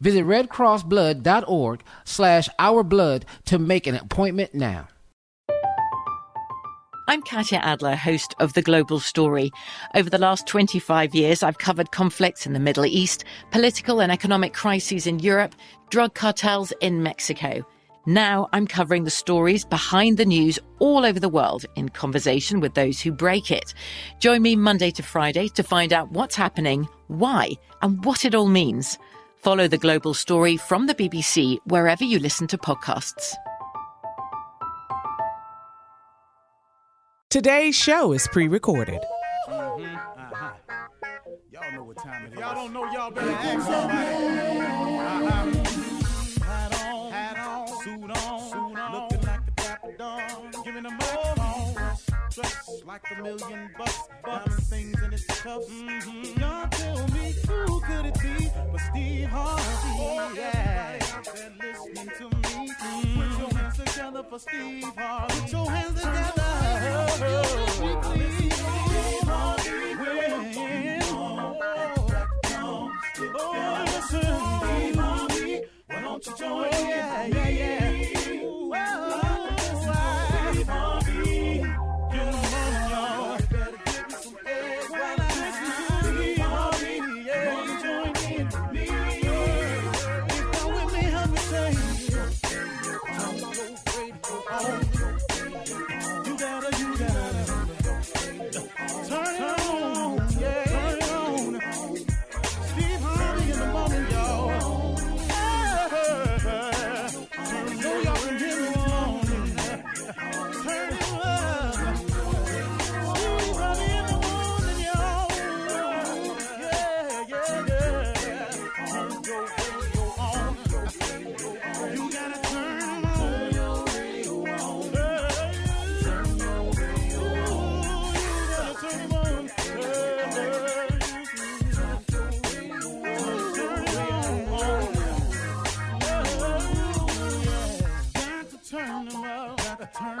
Visit redcrossblood.org/ourblood to make an appointment now. I'm Katya Adler, host of The Global Story. Over the last 25 years, I've covered conflicts in the Middle East, political and economic crises in Europe, drug cartels in Mexico. Now I'm covering the stories behind the news all over the world in conversation with those who break it. Join me Monday to Friday to find out what's happening, why, and what it all means. Follow The Global Story from the BBC wherever you listen to podcasts. Today's show is pre-recorded. Y'all know what time it is. Y'all don't know, y'all better ask somebody. Hat on, suit on, looking like the Papa Don, giving them up on, dressed like $1,000,000, things in its cuffs. Mm-hmm. Y'all tell me who could it be but Steve Harvey? Oh, yeah. Listening to me. Mm. Put your hands together for Steve Harvey. Put your hands together. Steve Harvey, why don't you join me? Yeah. Ooh, oh, Steve Harvey, get him on, y'all. Better give me some eggs while I listen to Steve Harvey. Why don't you join in with me? If you're with me, help me say you gotta turn on. Steve Harvey in the moment, y'all. So y'all can hear me on. Turn it up. Steve Harvey in the morning, y'all. Yeah. Turn your radio on. You gotta turn your radio on. Turn your radio on. You gotta turn him on. Got to turn him up.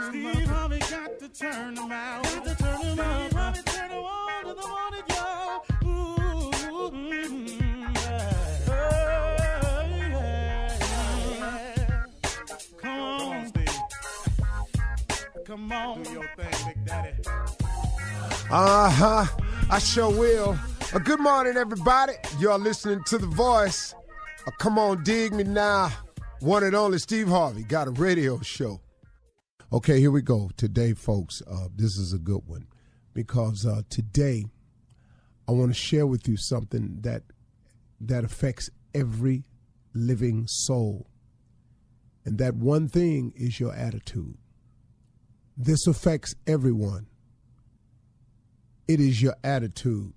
Steve Harvey got to turn him out. Got to turn him up. Steve Harvey turn him on in the morning, y'all. Ooh, yeah. Come on, Steve. Come on. Do your thing, Big Daddy. Uh-huh. I sure will. Good morning, everybody. You're listening to The Voice. Come on, dig me now. One and only Steve Harvey got a radio show. Okay, here we go. Today, folks, this is a good one because today I want to share with you something that affects every living soul. And that one thing is your attitude. This affects everyone. It is your attitude.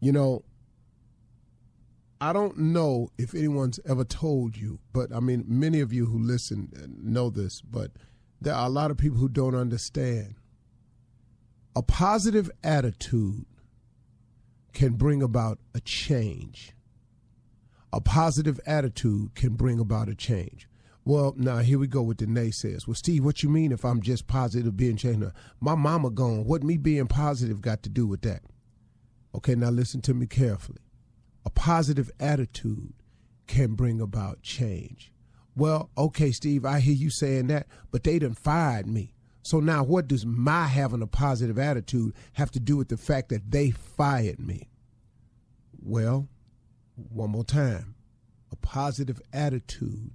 You know, I don't know if anyone's ever told you, but I mean, many of you who listen know this, but there are a lot of people who don't understand. A positive attitude can bring about a change. A positive attitude can bring about a change. Well, now, here we go with the naysayers. Well, Steve, what you mean if I'm just positive being changed? My mama gone. What me being positive got to do with that? Okay, now listen to me carefully. A positive attitude can bring about change. Well, okay, Steve, I hear you saying that, but they done fired me. So now what does my having a positive attitude have to do with the fact that they fired me? Well, one more time, a positive attitude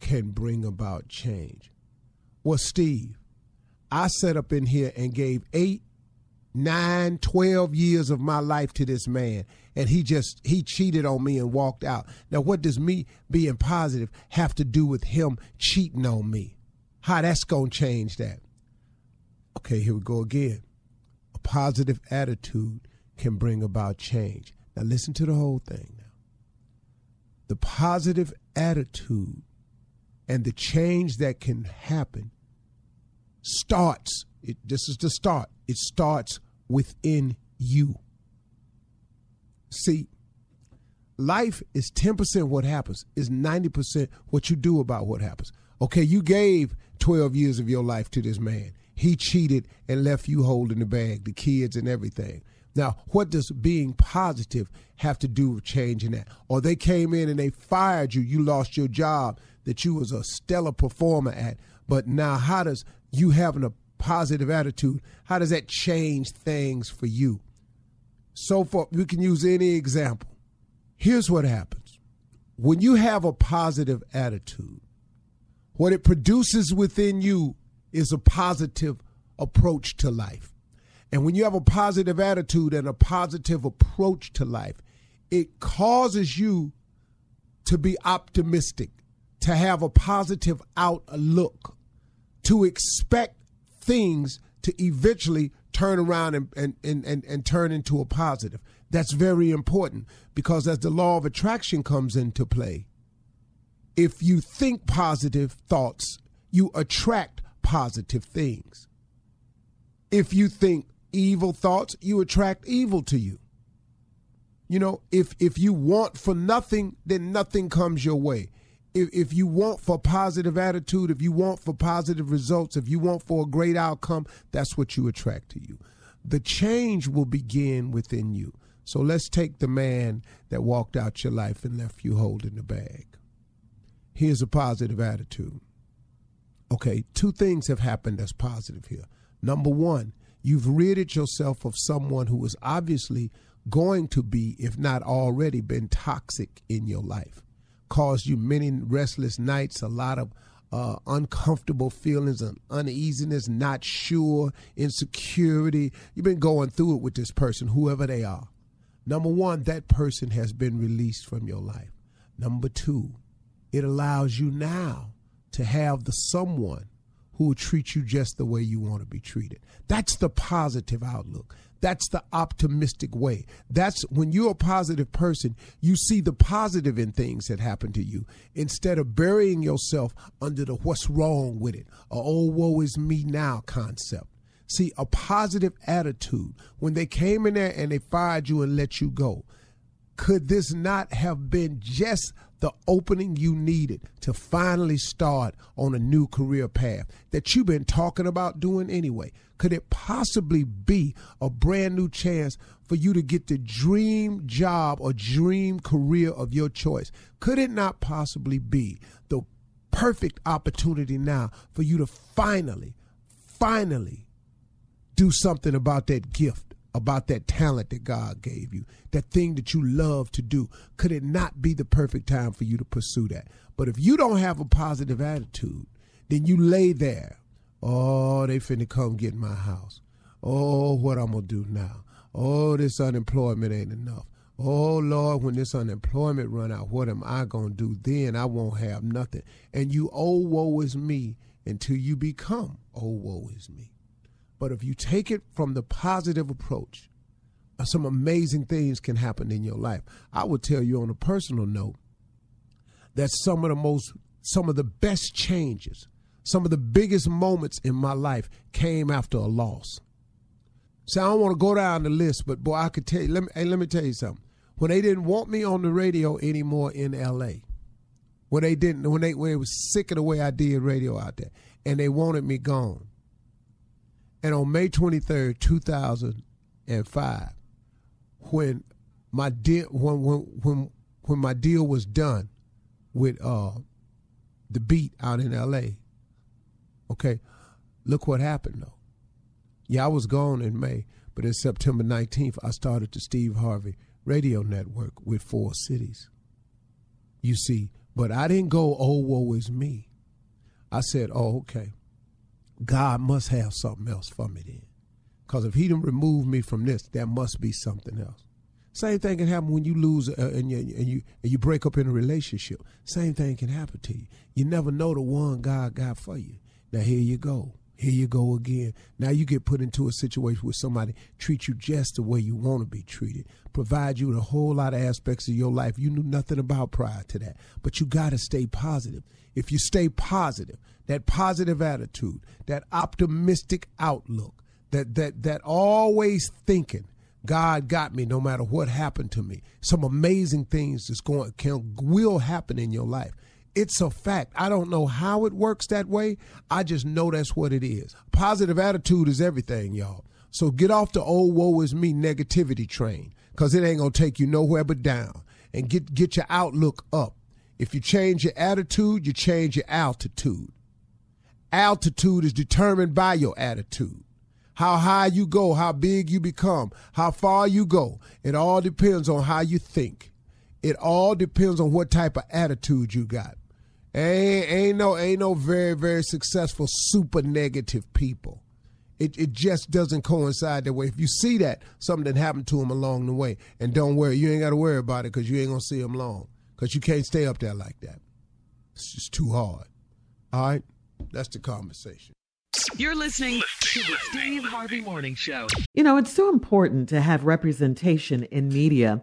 can bring about change. Well, Steve, I sat up in here and gave 8, 9, 12 years of my life to this man, and he cheated on me and walked out. Now, what does me being positive have to do with him cheating on me? How that's going to change that? Okay, here we go again. A positive attitude can bring about change. Now, listen to the whole thing now. The positive attitude and the change that can happen starts, this is the start, it starts within you. See, life is 10% what happens, is 90% what you do about what happens. Okay, you gave 12 years of your life to this man. He cheated and left you holding the bag, the kids and everything. Now, what does being positive have to do with changing that? Or they came in and they fired you, you lost your job that you was a stellar performer at, but now how does you having a positive attitude, how does that change things for you? So far, we can use any example. Here's what happens. When you have a positive attitude, what it produces within you is a positive approach to life. And when you have a positive attitude and a positive approach to life, it causes you to be optimistic, to have a positive outlook, to expect things to eventually turn around and turn into a positive. That's very important because as the law of attraction comes into play, if you think positive thoughts, you attract positive things. If you think evil thoughts, you attract evil to you. You know, if you want for nothing, then nothing comes your way. If you want for positive attitude, if you want for positive results, if you want for a great outcome, that's what you attract to you. The change will begin within you. So let's take the man that walked out your life and left you holding the bag. Here's a positive attitude. Okay, two things have happened that's positive here. Number one, you've ridded yourself of someone who is obviously going to be, if not already, been toxic in your life, caused you many restless nights, a lot of uncomfortable feelings and uneasiness, not sure, insecurity. You've been going through it with this person, whoever they are. Number one, that person has been released from your life. Number two, it allows you now to have the someone who will treat you just the way you want to be treated. That's the positive outlook. That's the optimistic way. That's when you're a positive person, you see the positive in things that happen to you instead of burying yourself under the what's wrong with it, or oh, woe is me now concept. See, a positive attitude, when they came in there and they fired you and let you go, could this not have been just the opening you needed to finally start on a new career path that you've been talking about doing anyway? Could it possibly be a brand new chance for you to get the dream job or dream career of your choice? Could it not possibly be the perfect opportunity now for you to finally, finally do something about that gift, about that talent that God gave you, that thing that you love to do? Could it not be the perfect time for you to pursue that? But if you don't have a positive attitude, then you lay there, oh, they finna come get my house. Oh, what I'm going to do now? Oh, this unemployment ain't enough. Oh, Lord, when this unemployment run out, what am I going to do then? I won't have nothing. And you, oh, woe is me, until you become, oh, woe is me. But if you take it from the positive approach, some amazing things can happen in your life. I will tell you on a personal note that some of the best changes, some of the biggest moments in my life came after a loss. So I don't want to go down the list, but boy, I could tell you, let me tell you something. When they didn't want me on the radio anymore in LA, when it was sick of the way I did radio out there, and they wanted me gone. And on May 23rd, 2005, when my deal was done with the beat out in LA, okay, look what happened though. Yeah, I was gone in May, but on September 19th, I started the Steve Harvey Radio Network with 4 cities. You see, but I didn't go, oh, woe is me. I said, oh, okay, God must have something else for me then. Because if he didn't remove me from this, there must be something else. Same thing can happen when you lose and you break up in a relationship. Same thing can happen to you. You never know the one God got for you. Now, here you go. Here you go again. Now you get put into a situation where somebody treats you just the way you want to be treated, provide you with a whole lot of aspects of your life you knew nothing about prior to that. But you got to stay positive. If you stay positive, that positive attitude, that optimistic outlook, that always thinking, God got me no matter what happened to me. Some amazing things will happen in your life. It's a fact. I don't know how it works that way. I just know that's what it is. Positive attitude is everything, y'all. So get off the old woe is me negativity train, because it ain't going to take you nowhere but down. And get your outlook up. If you change your attitude, you change your altitude. Altitude is determined by your attitude. How high you go, how big you become, how far you go. It all depends on how you think. It all depends on what type of attitude you got. Ain't no very, very successful, super negative people. It just doesn't coincide that way. If you see that, something that happened to them along the way, and don't worry, you ain't got to worry about it because you ain't going to see them long, because you can't stay up there like that. It's just too hard. All right? That's the conversation. You're listening to the Steve Harvey Morning Show. You know, it's so important to have representation in media.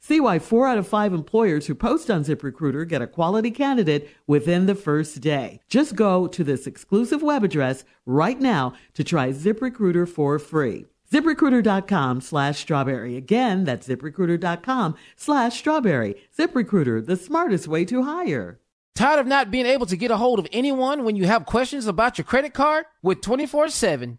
See why 4 out of 5 employers who post on ZipRecruiter get a quality candidate within the first day. Just go to this exclusive web address right now to try ZipRecruiter for free. ZipRecruiter.com/strawberry. Again, that's ZipRecruiter.com/strawberry. ZipRecruiter, the smartest way to hire. Tired of not being able to get a hold of anyone when you have questions about your credit card? With 24/7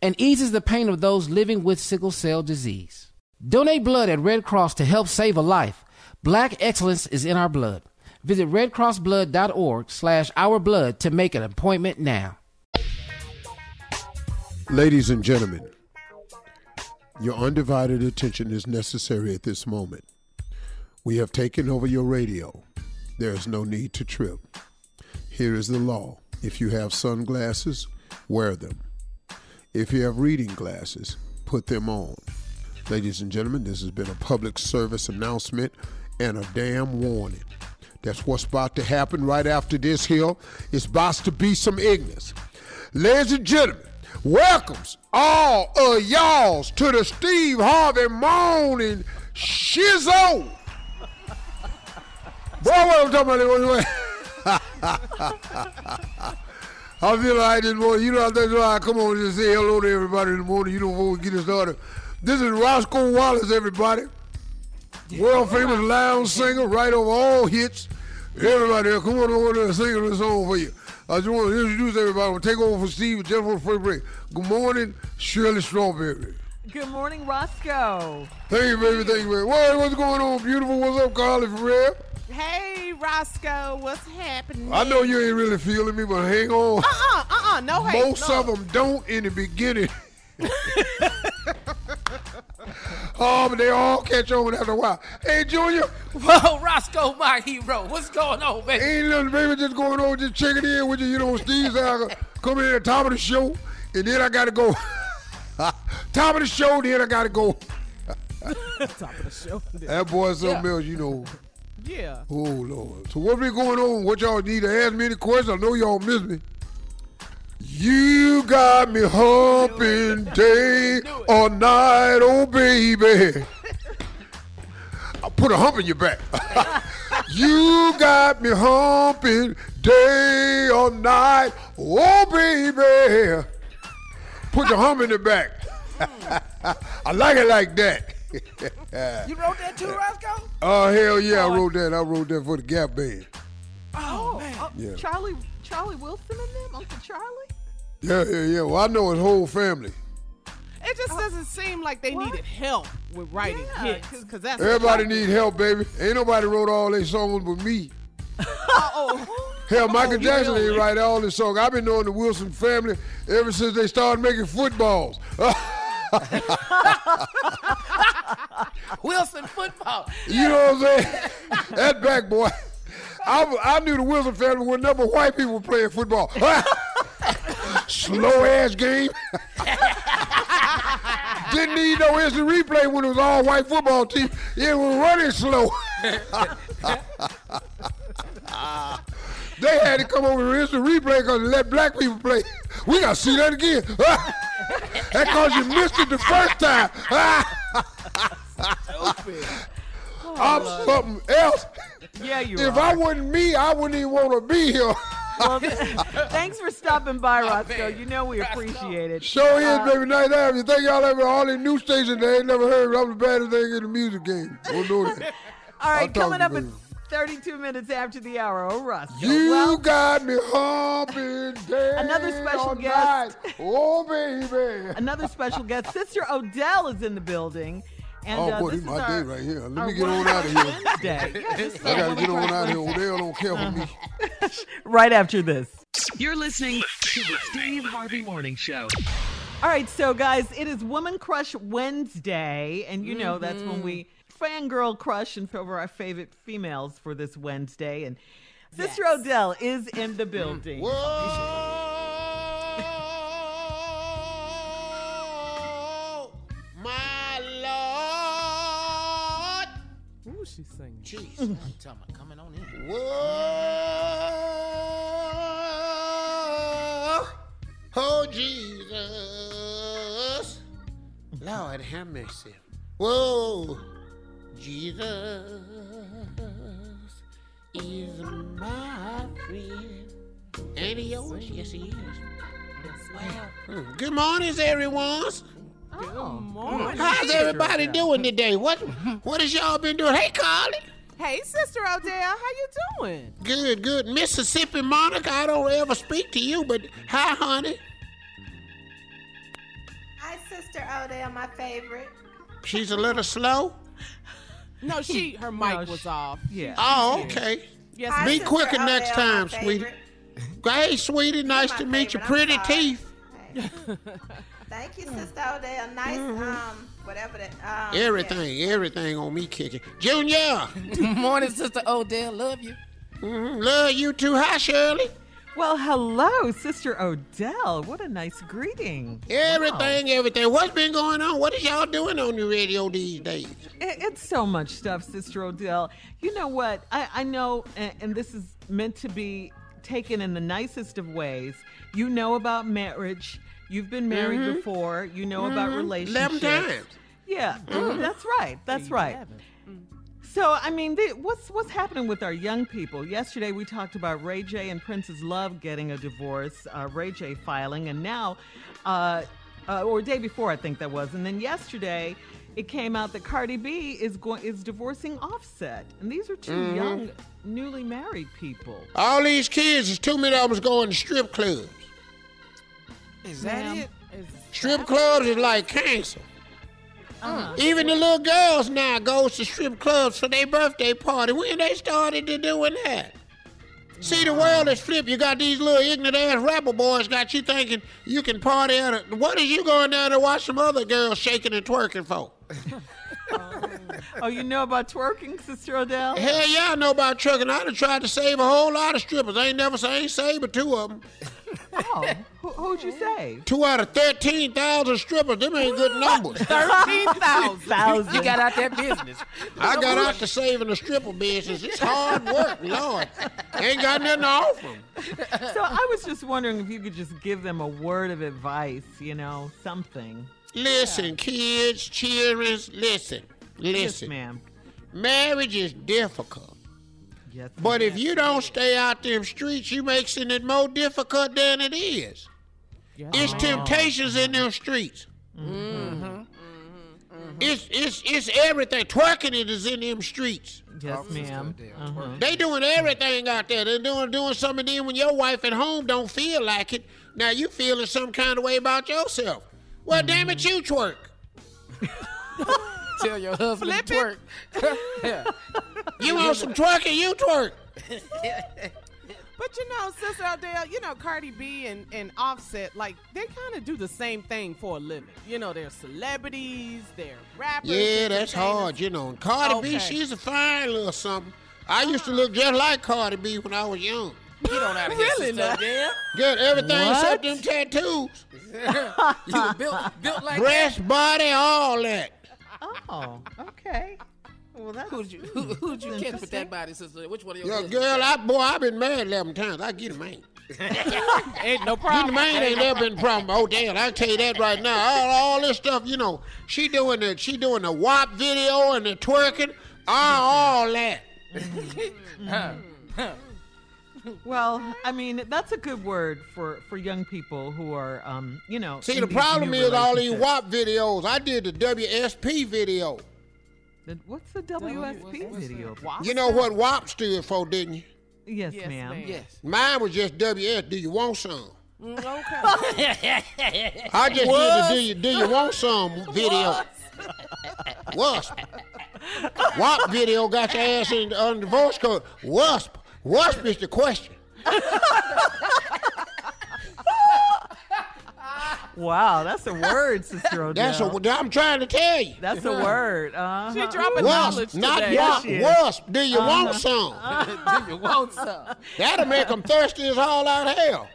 and eases the pain of those living with sickle cell disease. Donate blood at Red Cross to help save a life. Black excellence is in our blood. Visit redcrossblood.org/ourblood to make an appointment now. Ladies and gentlemen, your undivided attention is necessary at this moment. We have taken over your radio. There is no need to trip. Here is the law. If you have sunglasses, wear them. If you have reading glasses, put them on. Ladies and gentlemen, this has been a public service announcement and a damn warning. That's what's about to happen right after this here. It's about to be some ignorance. Ladies and gentlemen, welcomes all of y'alls to the Steve Harvey Morning Shizzo. Boy, what I'm talking about. I feel like this morning, you know, I think, I come on and just say hello to everybody in the morning. You don't want to get us started. This is Roscoe Wallace, everybody. World famous lounge singer, right over all hits. Everybody else, come on over and sing this song for you. I just want to introduce everybody. We'll take over for Steve and Jennifer for a break. Good morning, Shirley Strawberry. Good morning, Roscoe. Thank you, baby. Thank you, baby. Well, what's going on, beautiful? What's up, Carly, for real? Hey, Roscoe, what's happening? I know you ain't really feeling me, but hang on. No hate. Most of them don't in the beginning. Oh, but they all catch on after a while. Hey, Junior. Whoa, Roscoe, my hero. What's going on, baby? Ain't nothing, baby, just going on, just checking in with you. You know, Steve's come in at the top of the show, and then I got to go. Top of the show, then I got to go. Top of the show. That boy's something else, you know. Yeah. Oh, Lord. So what be going on? What y'all need to ask me any questions? I know y'all miss me. You got me humping day or night, oh, baby. I put a hump in your back. You got me humping day or night, oh, baby. Put the hump in the back. I like it like that. You wrote that too, Roscoe? Oh, hell yeah, I wrote that. I wrote that for the Gap Band. Oh, man. Yeah. Charlie Wilson and them? Uncle Charlie? Yeah. Well, I know his whole family. It just doesn't seem like they needed help with writing hits. Cause that's everybody need help, baby. Ain't nobody wrote all their songs but me. Hell, Michael Jackson ain't write all his songs. I've been knowing the Wilson family ever since they started making footballs. Wilson football. You know what I'm saying? That back, boy. I knew the Wilson family were number white people playing football. Slow ass game. Didn't need no instant replay when it was all white football team. It was running slow. They had to come over to instant replay because they let black people play. We got to see that again. That's because you missed it the first time. Stupid. Oh, I'm something else. Yeah, you are. If I wasn't me, I wouldn't even want to be here. Well, thanks for stopping by, Roscoe. You know we appreciate it. Sure is, baby. Nice to have you. Thank y'all for all these new stations they ain't never heard. I'm the baddest thing in the music game. We'll do that. All right, coming up at 32 minutes after the hour. Oh, Roscoe. You got me humping day. Another special guest. Oh, baby. Another special guest. Sister Odell is in the building. And, this is my day right here. Let me get on out of here. I got to get on out of here. Odell don't care for me. Right after this. You're listening to the Steve Harvey Morning Show. All right, so guys, it is Woman Crush Wednesday. And you know that's when we fangirl crush and over our favorite females for this Wednesday. And Sister Odell is in the building. Whoa, she's singing. Jeez, I'm telling you, coming on in. Whoa, oh Jesus, Lord have mercy. Whoa, Jesus is my friend. Ain't he yours? Yes, he is. Well, good morning, everyone. Oh, morning. How's everybody doing today? What has y'all been doing? Hey, Carly. Hey, Sister Odell. How you doing? Good, good. Mississippi Monica, I don't ever speak to you, but hi, honey. Hi, Sister Odell, my favorite. She's a little slow? No, her mic was off. Yeah. Oh, okay. Yes. Hi, be quicker Odell, next time, sweetie. Hey, sweetie, nice to meet you. Pretty teeth. Hey. Thank you, Sister Odell. Nice, whatever that. Everything on me kicking. Junior. Good morning, Sister Odell. Love you. Mm-hmm. Love you too. Hi, Shirley. Well, hello, Sister Odell. What a nice greeting. Everything. What's been going on? What is y'all doing on the radio these days? It's so much stuff, Sister Odell. You know what? I know, and this is meant to be taken in the nicest of ways. You know about marriage. You've been married before. You know about relationships. 11 times. Yeah, that's right. That's right. So, I mean, what's happening with our young people? Yesterday, we talked about Ray J and Prince's Love getting a divorce, Ray J filing, and now, or day before, I think that was, and then yesterday, it came out that Cardi B is divorcing Offset. And these are two young, newly married people. All these kids is too many of them going to strip clubs. Is that it? Strip clubs is like cancer. Even the little girls now goes to strip clubs for their birthday party. When they started to doing that. See, the world is flipped. You got these little ignorant-ass rapper boys got you thinking you can party at it. What is you going down to watch some other girls shaking and twerking for? Oh, you know about twerking, Sister Odell? Hell yeah, I know about twerking. I done tried to save a whole lot of strippers. I ain't saved but two of them. Oh, who'd you save? 2 out of 13,000 strippers. Them ain't good numbers. 13,000. You got out that business. I got out to saving the stripper business. It's hard work, Lord. Ain't got nothing to offer. So I was just wondering if you could just give them a word of advice, you know, something. Listen, kids, children, listen. Yes, ma'am. Marriage is difficult. Yes, but if you don't stay out them streets, you making it more difficult than it is. It's temptations in them streets. It's everything. Twerking it is in them streets. Yes, ma'am. They doing everything out there. They're doing something. Then when your wife at home don't feel like it, now you feeling some kind of way about yourself. Well, damn it, you twerk. Tell your husband twerk. Yeah. You want some twerking? You twerk. But, you know, Sister Adele, you know, Cardi B and Offset, like, they kind of do the same thing for a living. You know, they're celebrities, they're rappers. Yeah, that's hard, you know. And Cardi B, she's a fine little something. I used to look just like Cardi B when I was young. Get on out of here, Sister Adele. Good, everything except them tattoos. You built like breast, body, all that. Oh, okay. Well, who'd you kiss with that body, sister? Which one of your girl, I've been married 11 times. I get a man. Ain't no problem. Get a man ain't never been a problem. Oh, damn, I tell you that right now. All this stuff, you know, she doing the WAP video and the twerking, all that. Well, I mean, that's a good word for young people who are, you know. See, the problem is all these WAP videos. I did the WSP video. What's the WSP video? You know what WAP stood for, didn't you? Yes, ma'am. Yes. Mine was just WS. Do you want some? Okay. I just did the do you want some video. Wasp. WAP video got your ass in on the voice code. Wasp. Wasp is the question. Wow, that's a word, Sister Odell. That's I'm trying to tell you. That's a word. She dropping knowledge today. Not wasp. Wasp. Do you want some? Do you want some? That'll make them thirsty as all out hell.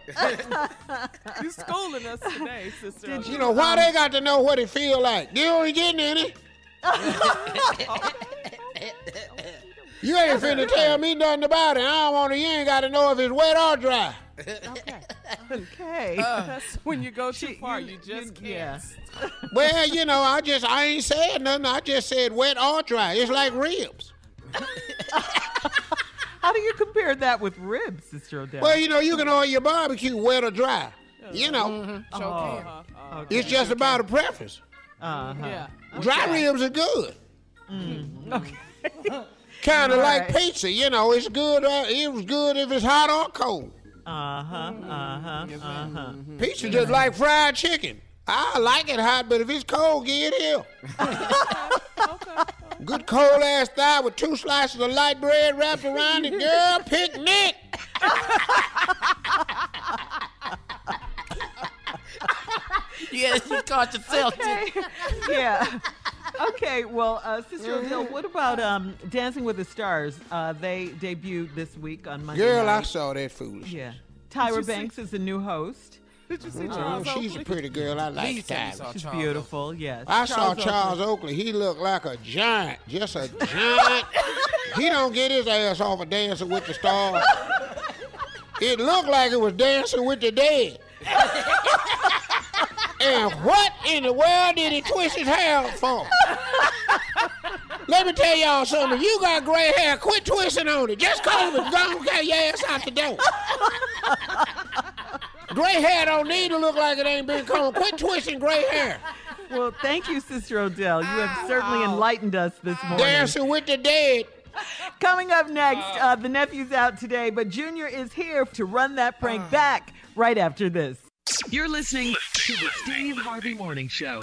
You schooling us today, Sister Odell. You know why they got to know what it feel like? You ain't getting any. You ain't finna tell me nothing about it. I don't want to. You ain't got to know if it's wet or dry. Okay. That's when you go too far, you just can't. Yeah. Well, you know, I ain't said nothing. I just said wet or dry. It's like ribs. How do you compare that with ribs, Sister Odell? Well, you know, you can oil your barbecue wet or dry. You know. Okay. It's just about a preference. Yeah. Dry ribs are good. Okay. Kind of like pizza, you know. It's good. It was good if it's hot or cold. Pizza just like fried chicken. I like it hot, but if it's cold, get it here. Good cold ass thigh with two slices of light bread wrapped around it, girl. Picnic. Yes, you caught yourself. Too. Yeah. Okay, well, Sister Odell, what about Dancing with the Stars? They debuted this week on Monday night. I saw that foolishness. Yeah. Tyra Banks is the new host. Did you see Charles Oakley? She's a pretty girl. I like Tyra. She's beautiful, yes. I saw Charles Oakley. He looked like a giant, just a giant. He don't get his ass off of Dancing with the Stars. It looked like it was Dancing with the Dead. And what in the world did he twist his hair for? Let me tell y'all something. If you got gray hair, quit twisting on it. Just comb it. Don't get your ass out the door. Gray hair don't need to look like it ain't been combed. Quit twisting gray hair. Well, thank you, Sister Odell. You have certainly enlightened us this morning. Dancing with the Dead. Coming up next, the nephew's out today, but Junior is here to run that prank back right after this. You're listening to the Steve Harvey Morning Show.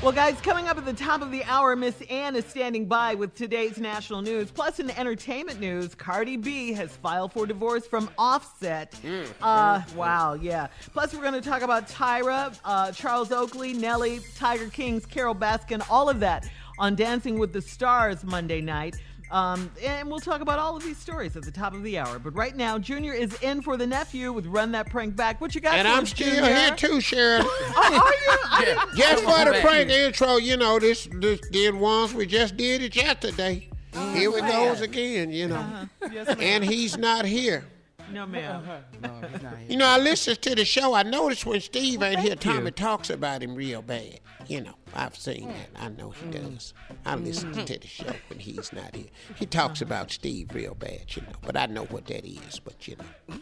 Well, guys, coming up at the top of the hour, Miss Ann is standing by with today's national news. Plus, in entertainment news, Cardi B has filed for divorce from Offset. Wow, yeah. Plus, we're going to talk about Tyra, Charles Oakley, Nelly, Tiger King's Carole Baskin, all of that on Dancing with the Stars Monday night. And we'll talk about all of these stories at the top of the hour. But right now, Junior is in for the nephew with Run That Prank Back. What you got? And I'm still here too, Sharon. Are you? Just for the prank intro, you know, this did once. We just did it yesterday. Here it goes again, you know. Yes, and he's not here. No, ma'am. No, he's not here. You know, I listened to the show. I noticed when Steve ain't here, Tommy talks about him real bad. You know, I've seen that. I know he does. I listen to the show when he's not here. He talks about Steve real bad, you know, but I know what that is, but you know.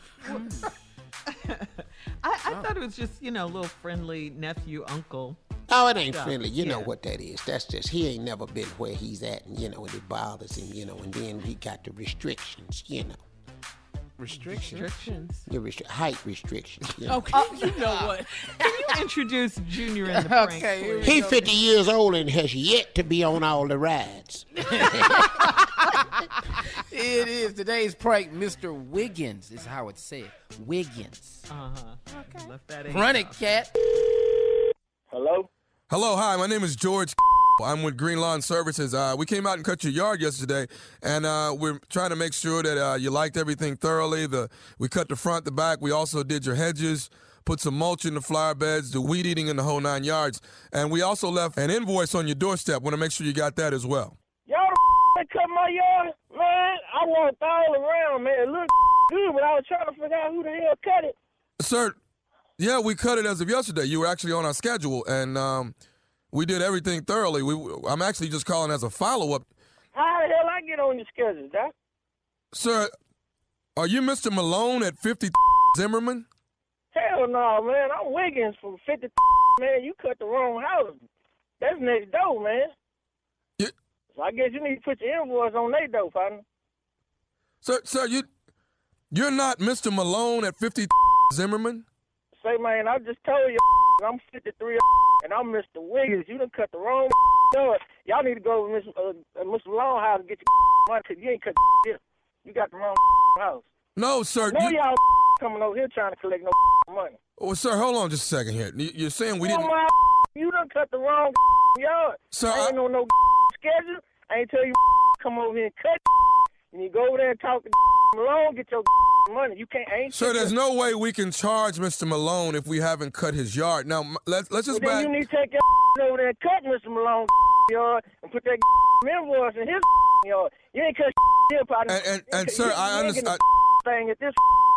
I thought it was just, you know, little friendly nephew, uncle. Oh, it ain't friendly. You know what that is. That's just, he ain't never been where he's at, and, you know, and it bothers him, you know, and then we got the restrictions, you know. Restrictions? Your height restrictions. You know. Okay. You know what? Can you introduce Junior in the prank? Okay. He's 50 years old and has yet to be on all the rides. It is. Today's prank, Mr. Wiggins, is how it's said. Wiggins. Uh-huh. Okay. Left that Run it, cat. Hello? Hello, hi. My name is George. I'm with Green Lawn Services. We came out and cut your yard yesterday, and we're trying to make sure that you liked everything thoroughly. We cut the front, the back. We also did your hedges, put some mulch in the flower beds, the weed eating in the whole 9 yards. And we also left an invoice on your doorstep. Want to make sure you got that as well. Y'all cut my yard? Man, I walked all around, man. It looked good, but I was trying to figure out who the hell cut it. Sir, yeah, we cut it as of yesterday. You were actually on our schedule, and... we did everything thoroughly. I'm actually just calling as a follow-up. How the hell I get on your schedule, Doc? Sir, are you Mr. Malone at 50 Zimmerman? Hell no, man. I'm Wiggins from 50, man. You cut the wrong house. That's next door, man. Yeah. So I guess you need to put your invoice on their door, partner. Sir, you're not Mr. Malone at 50 Zimmerman? Say, man, I just told you I'm 53 and I'm Mr. Wiggins. You done cut the wrong door. Y'all need to go to Mr. Longhouse and get your money because you ain't cut here. You got the wrong house. No, sir. No, y'all coming over here trying to collect no money. Well, sir, hold on just a second here. You're saying we didn't... You done cut the wrong yard. Sir, I ain't on no schedule. I ain't tell you come over here and cut and you go over there and talk to Malone, get your money. You can't ain't. Sir, there's no way we can charge Mr. Malone if we haven't cut his yard. Now let's just back. Then you need to take your over there and cut Mr. Malone's yard and put that invoice in his yard. You ain't cut here, partner. And sir, I understand. Thing at this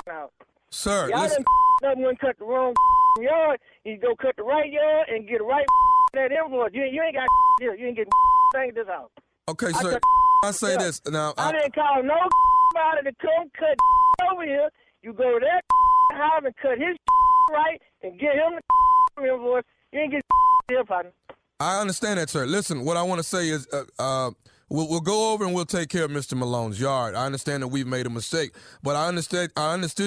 now. Sir, y'all listen. Y'all done cut the wrong yard. You go cut the right yard and get the right that invoice. You ain't got here. You ain't getting thing at this house. Okay, sir. I say this now. I didn't call no out of the come cut over here. You go to that house and cut his right and get him the invoice. You ain't get here, partner. I understand that, sir. Listen, what I want to say is we'll go over and we'll take care of Mr. Malone's yard. I understand that we've made a mistake, but I understood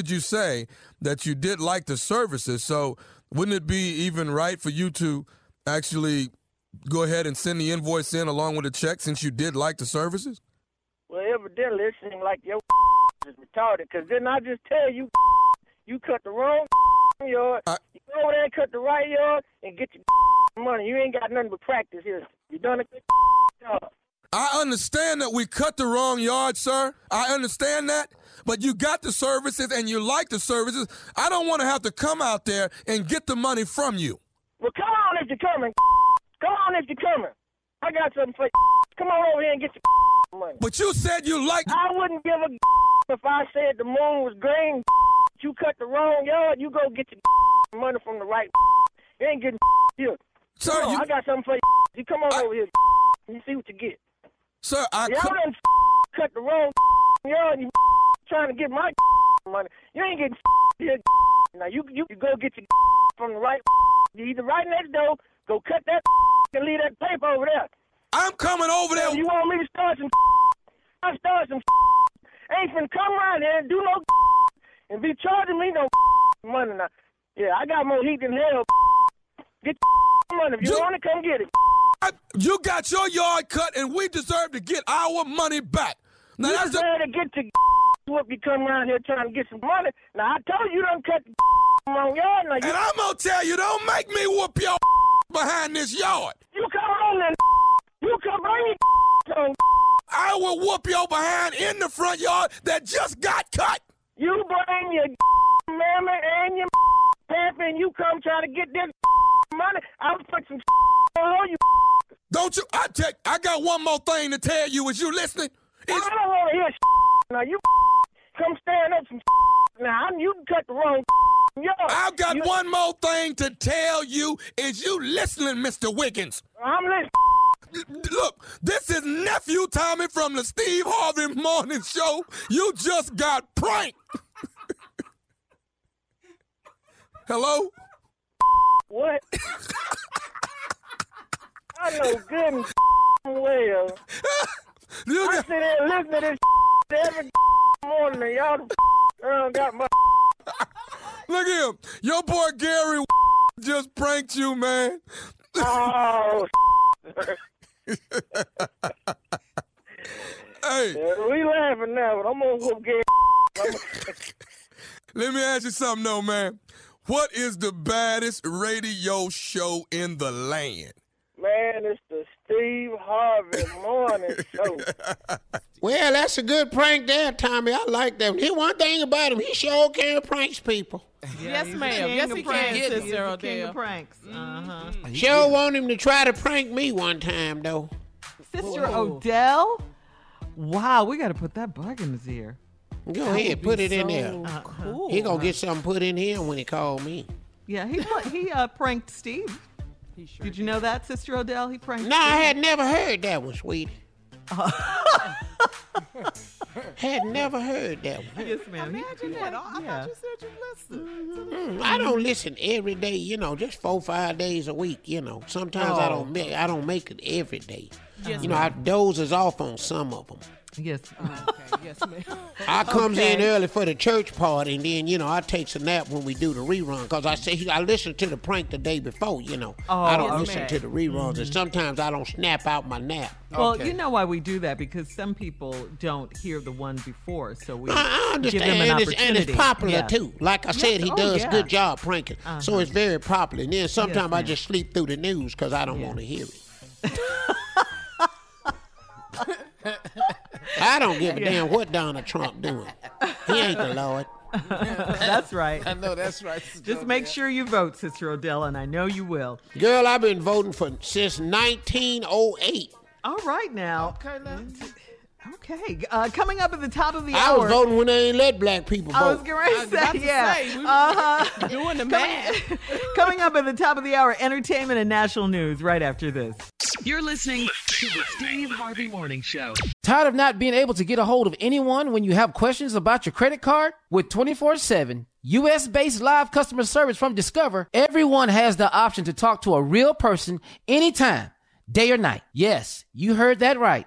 you say that you did like the services. So wouldn't it be even right for you to actually go ahead and send the invoice in along with a check since you did like the services? Well, evidently, it seems like your is retarded, because didn't I just tell you you cut the wrong yard, you go over there and cut the right yard, and get your money. You ain't got nothing but practice here. You done a good job. I understand that we cut the wrong yard, sir. I understand that, but you got the services and you like the services. I don't want to have to come out there and get the money from you. Well, come on if you're coming. Come on if you're coming. I got something for you. Come on over here and get your money. But you said you like... I wouldn't give a if I said the moon was green. You cut the wrong yard, you go get your money from the right. You ain't getting here. Sir, on, I got something for you. You come on over here and you see what you get. Sir, Y'all done cut the wrong yard and you trying to get my money. You ain't getting here. Now you go get your from the right. You either right next door, go cut that and leave that paper over there. I'm coming over there. You want me to start some I start some ain't finna come around here and do no and be charging me no money now. Yeah, I got more heat than hell. Get your money. If you want to come get it. You got your yard cut and we deserve to get our money back. Now you that's deserve to get to whoop you come around here trying to get some money. Now I told you done cut the wrong yard. Now, and I'm going to tell you, don't make me whoop your behind this yard. You come on then. You come bring your on. I will whoop your behind in the front yard that just got cut. You bring your mama and your pappy and you come try to get this money. I'll put some on you. Don't you? I got one more thing to tell you. Is you listening? I don't want to hear now. You come stand up some now. You cut the wrong yard. I've got one more thing to tell you. Is you listening, Mr. Wiggins? I'm listening. Look, this is Nephew Tommy from the Steve Harvey Morning Show. You just got pranked. Hello? What? I know good and well. I sit there listening to this every morning, and y'all got my Look at him. Your boy Gary just pranked you, man. Oh, Hey. Yeah, we laughing now, but I'm going to whoop Gary. Let me ask you something, though, man. What is the baddest radio show in the land? Man, it's the Steve Harvey Morning Show. Well, that's a good prank there, Tommy. I like that. Here's one thing about him. He sure can pranks people. Yeah, yes, ma'am. Yes, he can. He's the king of pranks. Uh-huh. Sure want him to try to prank me one time, though. Sister Odell? Wow, we got to put that bug in his ear. Go ahead, put it in there. Cool. He gonna get something put in here when he called me. Yeah, he pranked Steve. He sure did. You know that, Sister Odell? He pranked. No, Steve. I had never heard that one, sweetie. Had never heard that one. Yes, ma'am. Imagine that. I thought you said you listened. I don't listen every day. You know, just 4 or 5 days a week. You know, sometimes I don't make it every day. Yes, you know, I dozes off on some of them. Yes. Okay. Yes, ma'am. I comes in early for the church party, and then, you know, I takes a nap when we do the rerun, because I listen to the prank the day before, you know. Oh, I don't listen to the reruns, and sometimes I don't snap out my nap. Well, you know why we do that, because some people don't hear the one before, so we give them an opportunity. And it's popular, too. Like I said, he does a good job pranking, so it's very popular. And then sometimes I just sleep through the news because I don't want to hear it. I don't give a damn what Donald Trump doing. He ain't the Lord. That's right. I know that's right. Just make sure you vote, Sister Odell, and I know you will. Girl, I've been voting since 1908. All right now. Okay. Coming up at the top of the hour. I was voting when they ain't let black people vote. I was going to say, we were doing the math. Coming up at the top of the hour, entertainment and national news right after this. You're listening to the Steve Harvey Morning Show. Tired of not being able to get a hold of anyone when you have questions about your credit card? With 24/7 U.S.-based live customer service from Discover, everyone has the option to talk to a real person anytime, day or night. Yes, you heard that right.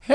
Hey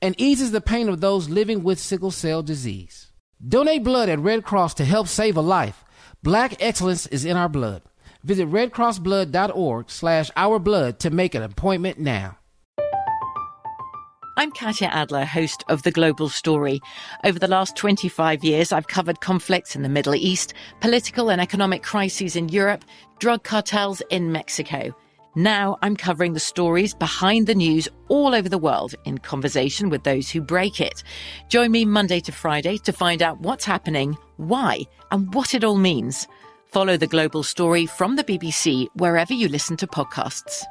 and eases the pain of those living with sickle cell disease. Donate blood at Red Cross to help save a life. Black excellence is in our blood. Visit redcrossblood.org/ourblood to make an appointment now. I'm Katya Adler, host of The Global Story. Over the last 25 years, I've covered conflicts in the Middle East, political and economic crises in Europe, drug cartels in Mexico. Now I'm covering the stories behind the news all over the world in conversation with those who break it. Join me Monday to Friday to find out what's happening, why, and what it all means. Follow The Global Story from the BBC wherever you listen to podcasts.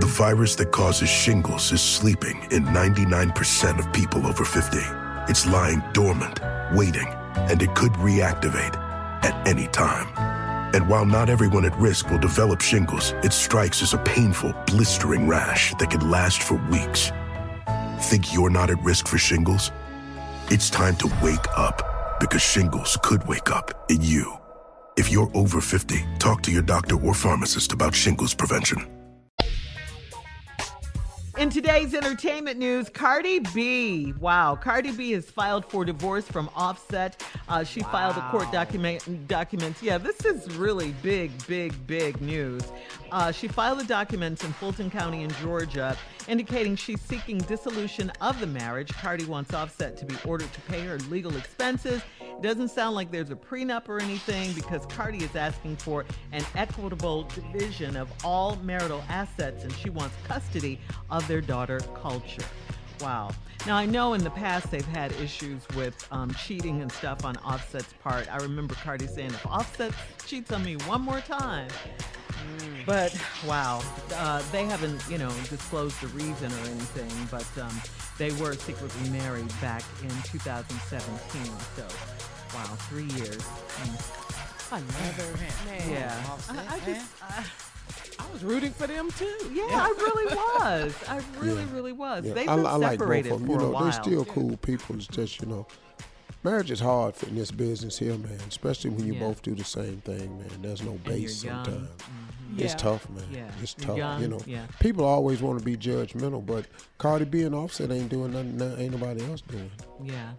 The virus that causes shingles is sleeping in 99% of people over 50. It's lying dormant, waiting, and it could reactivate at any time. And while not everyone at risk will develop shingles, it strikes as a painful, blistering rash that can last for weeks. Think you're not at risk for shingles? It's time to wake up, because shingles could wake up in you. If you're over 50, talk to your doctor or pharmacist about shingles prevention. In today's entertainment news, Cardi B. Wow. Cardi B has filed for divorce from Offset. She filed a court document. Yeah, this is really big news. She filed a document in Fulton County in Georgia indicating she's seeking dissolution of the marriage. Cardi wants Offset to be ordered to pay her legal expenses. Doesn't sound like there's a prenup or anything, because Cardi is asking for an equitable division of all marital assets, and she wants custody of their daughter, Culture. Wow. Now, I know in the past they've had issues with cheating and stuff on Offset's part. I remember Cardi saying, if Offset cheats on me one more time. But, wow, they haven't, disclosed the reason or anything, but they were secretly married back in 2017, so, wow, 3 years. Another man. Yeah. I was rooting for them, too. Yeah, I really was. Really was. Yeah. They've been separated for a while. They're still cool people. It's just, marriage is hard in this business here, man, especially when you both do the same thing, man. There's no base sometimes. Mm-hmm. It's tough, man. Yeah. It's tough, People always want to be judgmental, but Cardi B and Offset ain't doing nothing ain't nobody else doing. Yeah.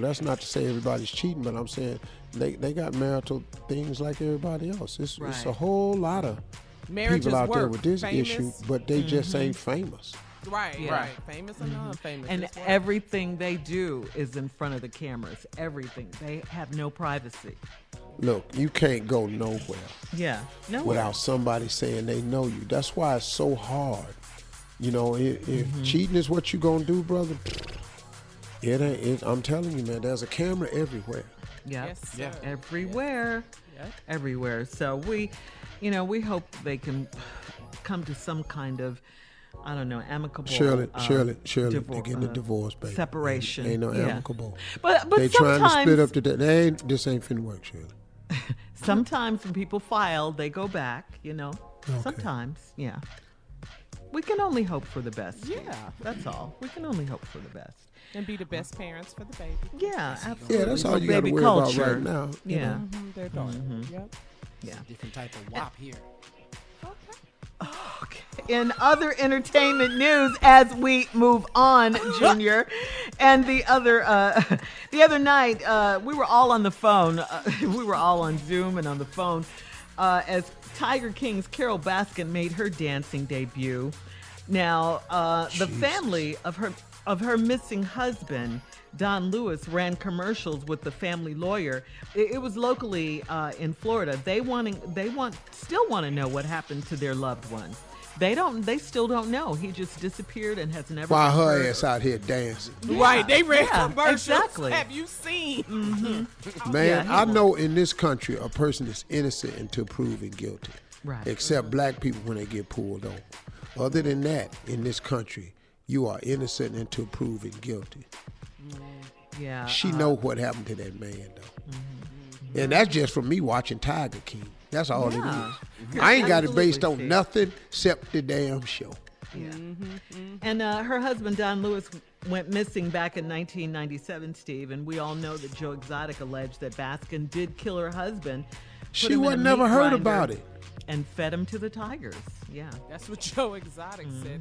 That's not to say everybody's cheating, but I'm saying they got marital things like everybody else. It's a whole lot of marriage people out there with this issue, but they just ain't famous. Right, famous or non-famous. And everything they do is in front of the cameras. Everything. They have no privacy. Look, you can't go nowhere. Yeah, nowhere. Without somebody saying they know you. That's why it's so hard. If cheating is what you gonna do, brother, I'm telling you, man, there's a camera everywhere. Yes, everywhere. Yep. Everywhere. So we, we hope they can come to some kind of, amicable Shirley, divorce. They're getting a divorce, baby. Separation. Ain't no amicable. But they sometimes... They trying to split up today. This ain't finna work, Shirley. Sometimes when people file, they go back, Okay. Sometimes, yeah. We can only hope for the best. Yeah. That's all. We can only hope for the best. And be the best parents for the baby. Yeah, absolutely. Yeah, that's all you got to worry about right now. Yeah. Their daughter. Mm-hmm. Yep. Yeah. Different type of WAP here. Okay. In other entertainment news, as we move on, Junior, and the other night, we were all on the phone. We were all on Zoom and on the phone as Tiger King's Carole Baskin made her dancing debut. Now, the family of her missing husband, Don Lewis, ran commercials with the family lawyer. It was locally in Florida. They still want to know what happened to their loved one. They still don't know. He just disappeared and has never. Why her ass out here dancing? Yeah. Right. They ran commercials. Exactly. Have you seen? Mm-hmm. Man, I know in this country a person is innocent until proven guilty. Right. Except black people when they get pulled over. Other than that, in this country, you are innocent until proven guilty. Yeah, she know what happened to that man, though. Mm-hmm. And that's just from me watching Tiger King. That's all it is. I ain't got it based on nothing except the damn show. Yeah. Mm-hmm. Mm-hmm. And her husband, Don Lewis, went missing back in 1997, Steve. And we all know that Joe Exotic alleged that Baskin did kill her husband. She was never heard about it. And fed him to the tigers. Yeah. That's what Joe Exotic said.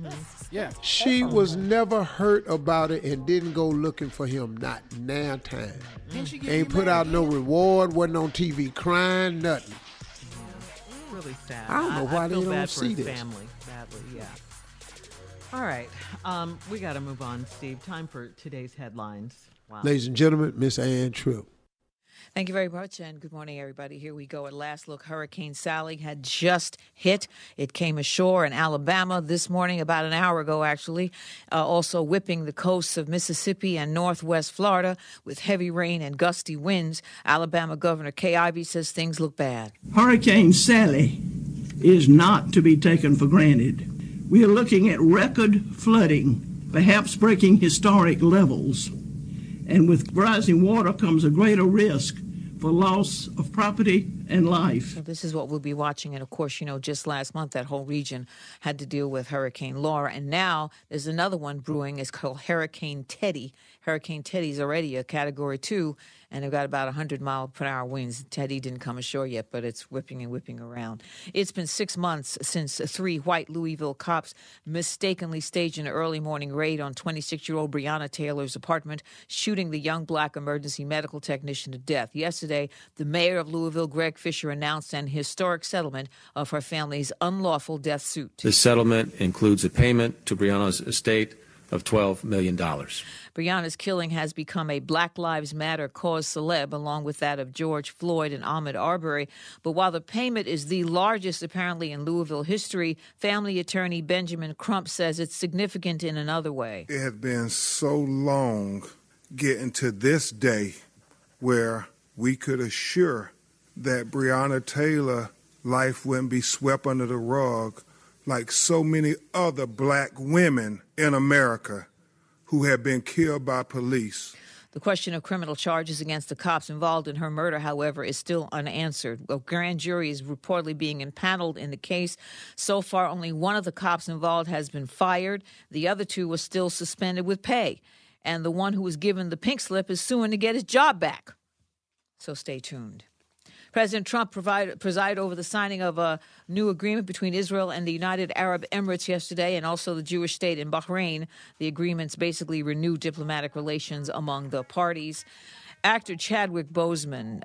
That's she was never heard about it and didn't go looking for him. Not now time. Mm-hmm. Ain't put out no reward. Wasn't on TV crying, nothing. Yeah. Really sad. I don't know why they don't see this. Family, badly, yeah. All right. We got to move on, Steve. Time for today's headlines. Wow. Ladies and gentlemen, Miss Ann Tripp. Thank you very much, and good morning, everybody. Here we go. At last look, Hurricane Sally had just hit. It came ashore in Alabama this morning, about an hour ago, actually, also whipping the coasts of Mississippi and northwest Florida with heavy rain and gusty winds. Alabama Governor Kay Ivey says things look bad. Hurricane Sally is not to be taken for granted. we are looking at record flooding, perhaps breaking historic levels. And with rising water comes a greater risk for loss of property and life. So this is what we'll be watching. And, of course, you know, just last month, that whole region had to deal with Hurricane Laura. And now there's another one brewing. It's called Hurricane Teddy. Hurricane Teddy's already a Category 2, and they've got about 100-mile-per-hour winds. Teddy didn't come ashore yet, but it's whipping and whipping around. It's been 6 months since three white Louisville cops mistakenly staged an early morning raid on 26-year-old Breonna Taylor's apartment, shooting the young black emergency medical technician to death. Yesterday, the mayor of Louisville, Greg Fisher, announced an historic settlement of her family's unlawful death suit. The settlement includes a payment to Breonna's estate of $12 million. Breonna's killing has become a Black Lives Matter cause celeb, along with that of George Floyd and Ahmaud Arbery. But while the payment is the largest, apparently, in Louisville history, family attorney Benjamin Crump says it's significant in another way. It had been so long getting to this day where we could assure that Breonna Taylor's life wouldn't be swept under the rug like so many other black women in America who have been killed by police. The question of criminal charges against the cops involved in her murder, however, is still unanswered. A grand jury is reportedly being impaneled in the case. So far, only one of the cops involved has been fired. The other two were still suspended with pay. And the one who was given the pink slip is suing to get his job back. So stay tuned. President Trump presided over the signing of a new agreement between Israel and the United Arab Emirates yesterday, and also the Jewish state in Bahrain. The agreements basically renew diplomatic relations among the parties. Actor Chadwick Boseman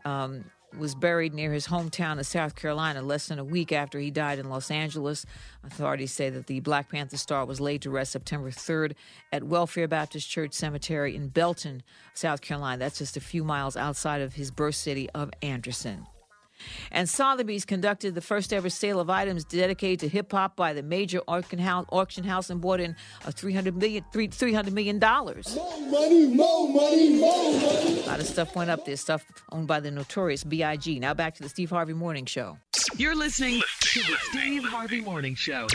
was buried near his hometown of South Carolina less than a week after he died in Los Angeles. Authorities say that the Black Panther star was laid to rest September 3rd at Welfare Baptist Church Cemetery in Belton, South Carolina. That's just a few miles outside of his birth city of Anderson. And Sotheby's conducted the first-ever sale of items dedicated to hip-hop by the major auction house and brought in $300 million. More money. A lot of stuff went up there, stuff owned by the notorious B.I.G. Now back to the Steve Harvey Morning Show. You're listening to the Steve Harvey Morning Show.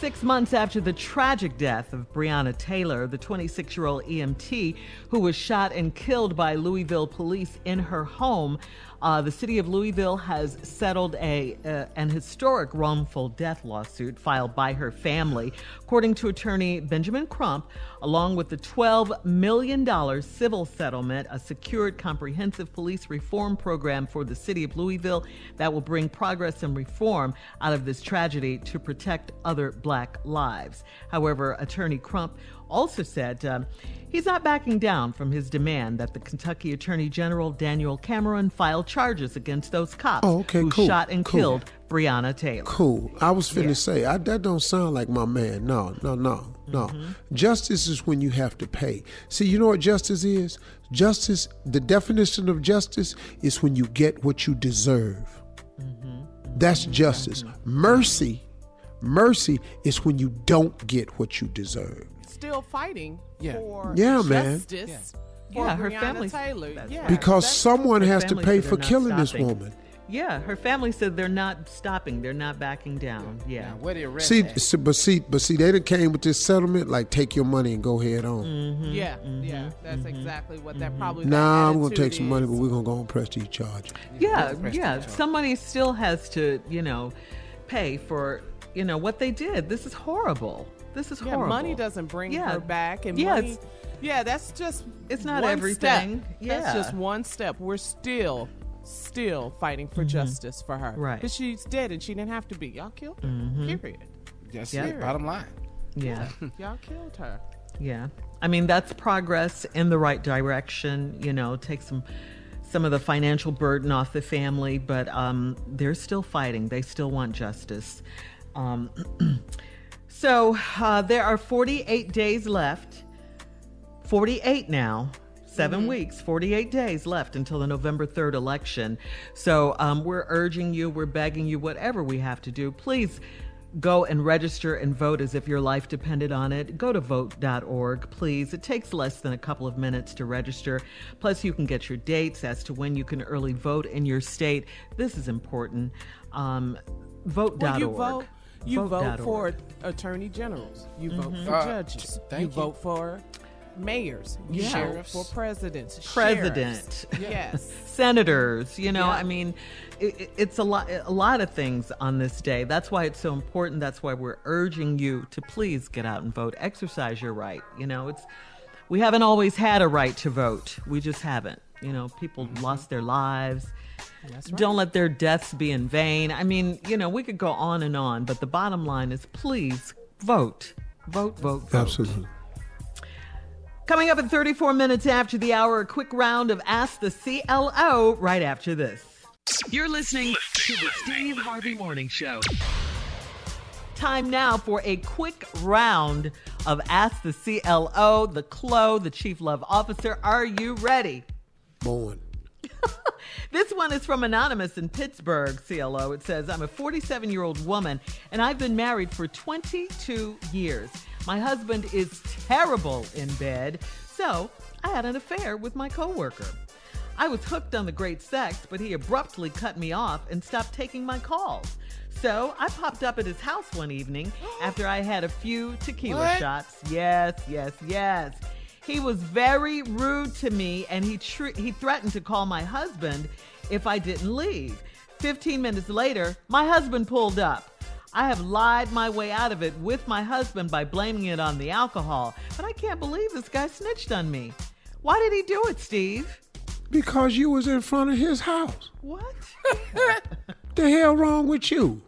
6 months after the tragic death of Breonna Taylor, the 26-year-old EMT who was shot and killed by Louisville police in her home, the city of Louisville has settled an historic wrongful death lawsuit filed by her family. According to attorney Benjamin Crump, along with the $12 million civil settlement, a secured comprehensive police reform program for the city of Louisville that will bring progress and reform out of this tragedy to protect other black lives. However, attorney Crump also said he's not backing down from his demand that the Kentucky Attorney General Daniel Cameron file charges against those cops who shot and killed Breonna Taylor. Cool. I was finna say, that don't sound like my man. No. Mm-hmm. Justice is when you have to pay. See, you know what justice is? Justice, the definition of justice is when you get what you deserve. Mm-hmm. That's justice. Mm-hmm. Mercy is when you don't get what you deserve. Still fighting for justice for her family. Taylor. Yeah. Because someone has to pay for killing this woman. Yeah, her family said they're not stopping. They're not backing down. Yeah. Where do you see, they done came with this settlement, like take your money and go head on. Mm-hmm. Yeah, mm-hmm. yeah. That's exactly what that probably was. Nah, I'm going to take some money, but we're going to go and press these charges. Yeah. Somebody still has to, pay for, what they did. This is horrible. Yeah, money doesn't bring her back. And money, that's just it's not everything. Step. Yeah. That's just one step. We're still fighting for justice for her. Right. Because she's dead and she didn't have to be. Y'all killed her. Mm-hmm. Period. That's it. Bottom line. Yeah. Y'all killed her. Yeah. I mean, that's progress in the right direction. Take some of the financial burden off the family. But they're still fighting. They still want justice. So there are 48 days left, 48 now, 7 weeks, 48 days left until the November 3rd election. So we're urging you, we're begging you, whatever we have to do, please go and register and vote as if your life depended on it. Go to vote.org, please. It takes less than a couple of minutes to register. Plus, you can get your dates as to when you can early vote in your state. This is important. Vote.org. You vote for attorney generals. You vote for judges. You vote for mayors, sheriffs, for presidents, sheriffs, senators. You know, I mean, it's a lot of things on this day. That's why it's so important. That's why we're urging you to please get out and vote. Exercise your right. You know, we haven't always had a right to vote. We just haven't. You know, people lost their lives. That's right. Don't let their deaths be in vain. I mean, you know, we could go on and on, but the bottom line is please vote. Vote, vote, vote. Absolutely. Coming up at 34 minutes after the hour, a quick round of Ask the CLO right after this. You're listening to the Steve Harvey Morning Show. Time now for a quick round of Ask the CLO, the CLO, the Chief Love Officer. Are you ready? Born. This one is from Anonymous in Pittsburgh, CLO. It says, I'm a 47-year-old woman, and I've been married for 22 years. My husband is terrible in bed, so I had an affair with my coworker. I was hooked on the great sex, but he abruptly cut me off and stopped taking my calls. So I popped up at his house one evening after I had a few tequila shots. Yes, yes, yes. He was very rude to me, and he threatened to call my husband if I didn't leave. 15 minutes later, my husband pulled up. I have lied my way out of it with my husband by blaming it on the alcohol, but I can't believe this guy snitched on me. Why did he do it, Steve? Because you was in front of his house. What? The hell wrong with you?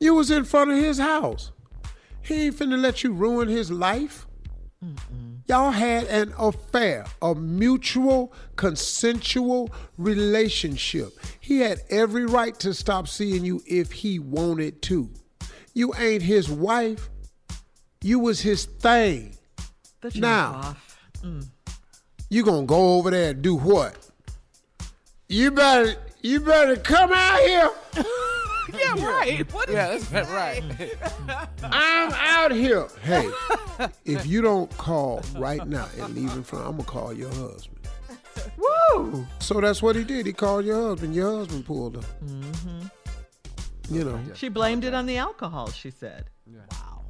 You was in front of his house. He ain't finna let you ruin his life. Mm-mm. Y'all had an affair, a mutual, consensual relationship. He had every right to stop seeing you if he wanted to. You ain't his wife. You was his thing. Now, you gonna go over there and do what? You better come out here. Right. What is that? Right. I'm out here. Hey, if you don't call right now and leave in front, I'm going to call your husband. Woo! So that's what he did. He called your husband. Your husband pulled up. Mm-hmm. You know. She blamed it on the alcohol, she said. Yeah. Wow.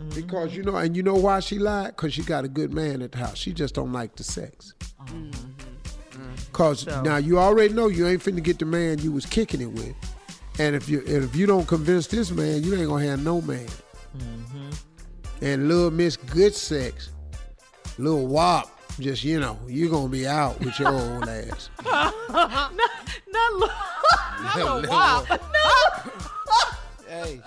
Mm-hmm. Because, you know, and you know why she lied? Because she got a good man at the house. She just don't like the sex. Because now you already know you ain't finna get the man you was kicking it with. And if you don't convince this man, you ain't gonna have no man. Mm-hmm. And Lil Miss Good Sex, Lil Wop, just you know, you gonna be out with your old ass. not Lil Wop. No. Hey.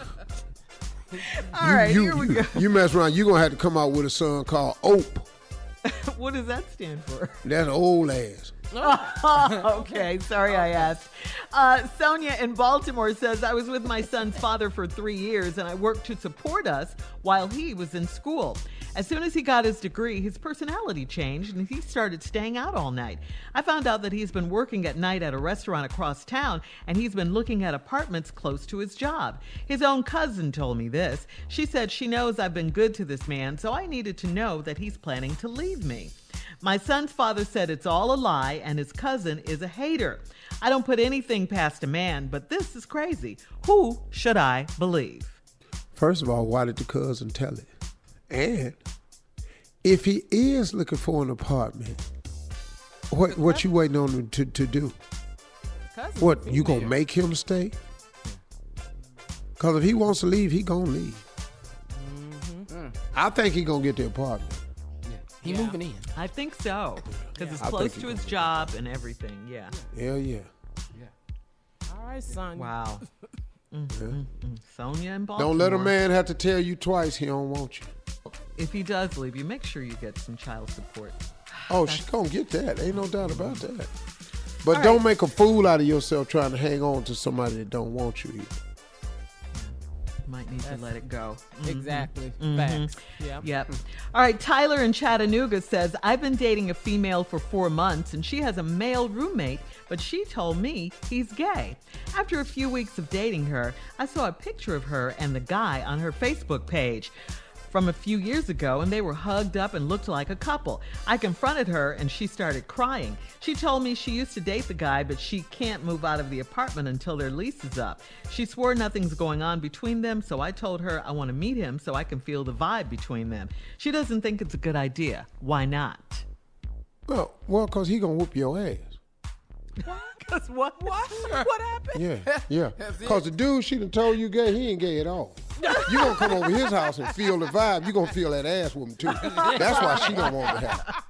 All right, here we go. You mess around, you gonna have to come out with a song called Ope. What does that stand for? That's old ass. Okay, sorry I asked. Sonia in Baltimore says, I was with my son's father for 3 years and I worked to support us while he was in school. As soon as he got his degree, his personality changed and he started staying out all night. I found out that he's been working at night at a restaurant across town and he's been looking at apartments close to his job. His own cousin told me this. She said she knows I've been good to this man, so I needed to know that he's planning to leave me. My son's father said it's all a lie and his cousin is a hater. I don't put anything past a man, but this is crazy. Who should I believe? First of all, why did the cousin tell it? And if he is looking for an apartment, what you waiting on him to do? What, you going to make him stay? Because if he wants to leave, he going to leave. Mm-hmm. I think he going to get the apartment. He's moving in. I think so. Because it's close to his job and everything. Yeah. Hell yeah. Yeah. All right, son. Wow. Sonia and Baltimore. Don't let a man have to tell you twice he don't want you. If he does leave you, make sure you get some child support. Oh, she's going to get that. Ain't no doubt about that. But don't make a fool out of yourself trying to hang on to somebody that don't want you either. Might need to let it go. Exactly. Mm-hmm. Facts. Yep. All right. Tyler in Chattanooga says, I've been dating a female for 4 months and she has a male roommate, but she told me he's gay. After a few weeks of dating her, I saw a picture of her and the guy on her Facebook page. from a few years ago, and they were hugged up and looked like a couple. I confronted her and she started crying. She told me she used to date the guy, but she can't move out of the apartment until their lease is up. She swore nothing's going on between them, so I told her I want to meet him so I can feel the vibe between them. She doesn't think it's a good idea. Why not? Well, because he going to whoop your ass. Because what? What happened? Yeah. Because the dude she done told you gay, he ain't gay at all. You gonna come over his house and feel the vibe. You gonna feel that ass woman too. That's why she don't want to have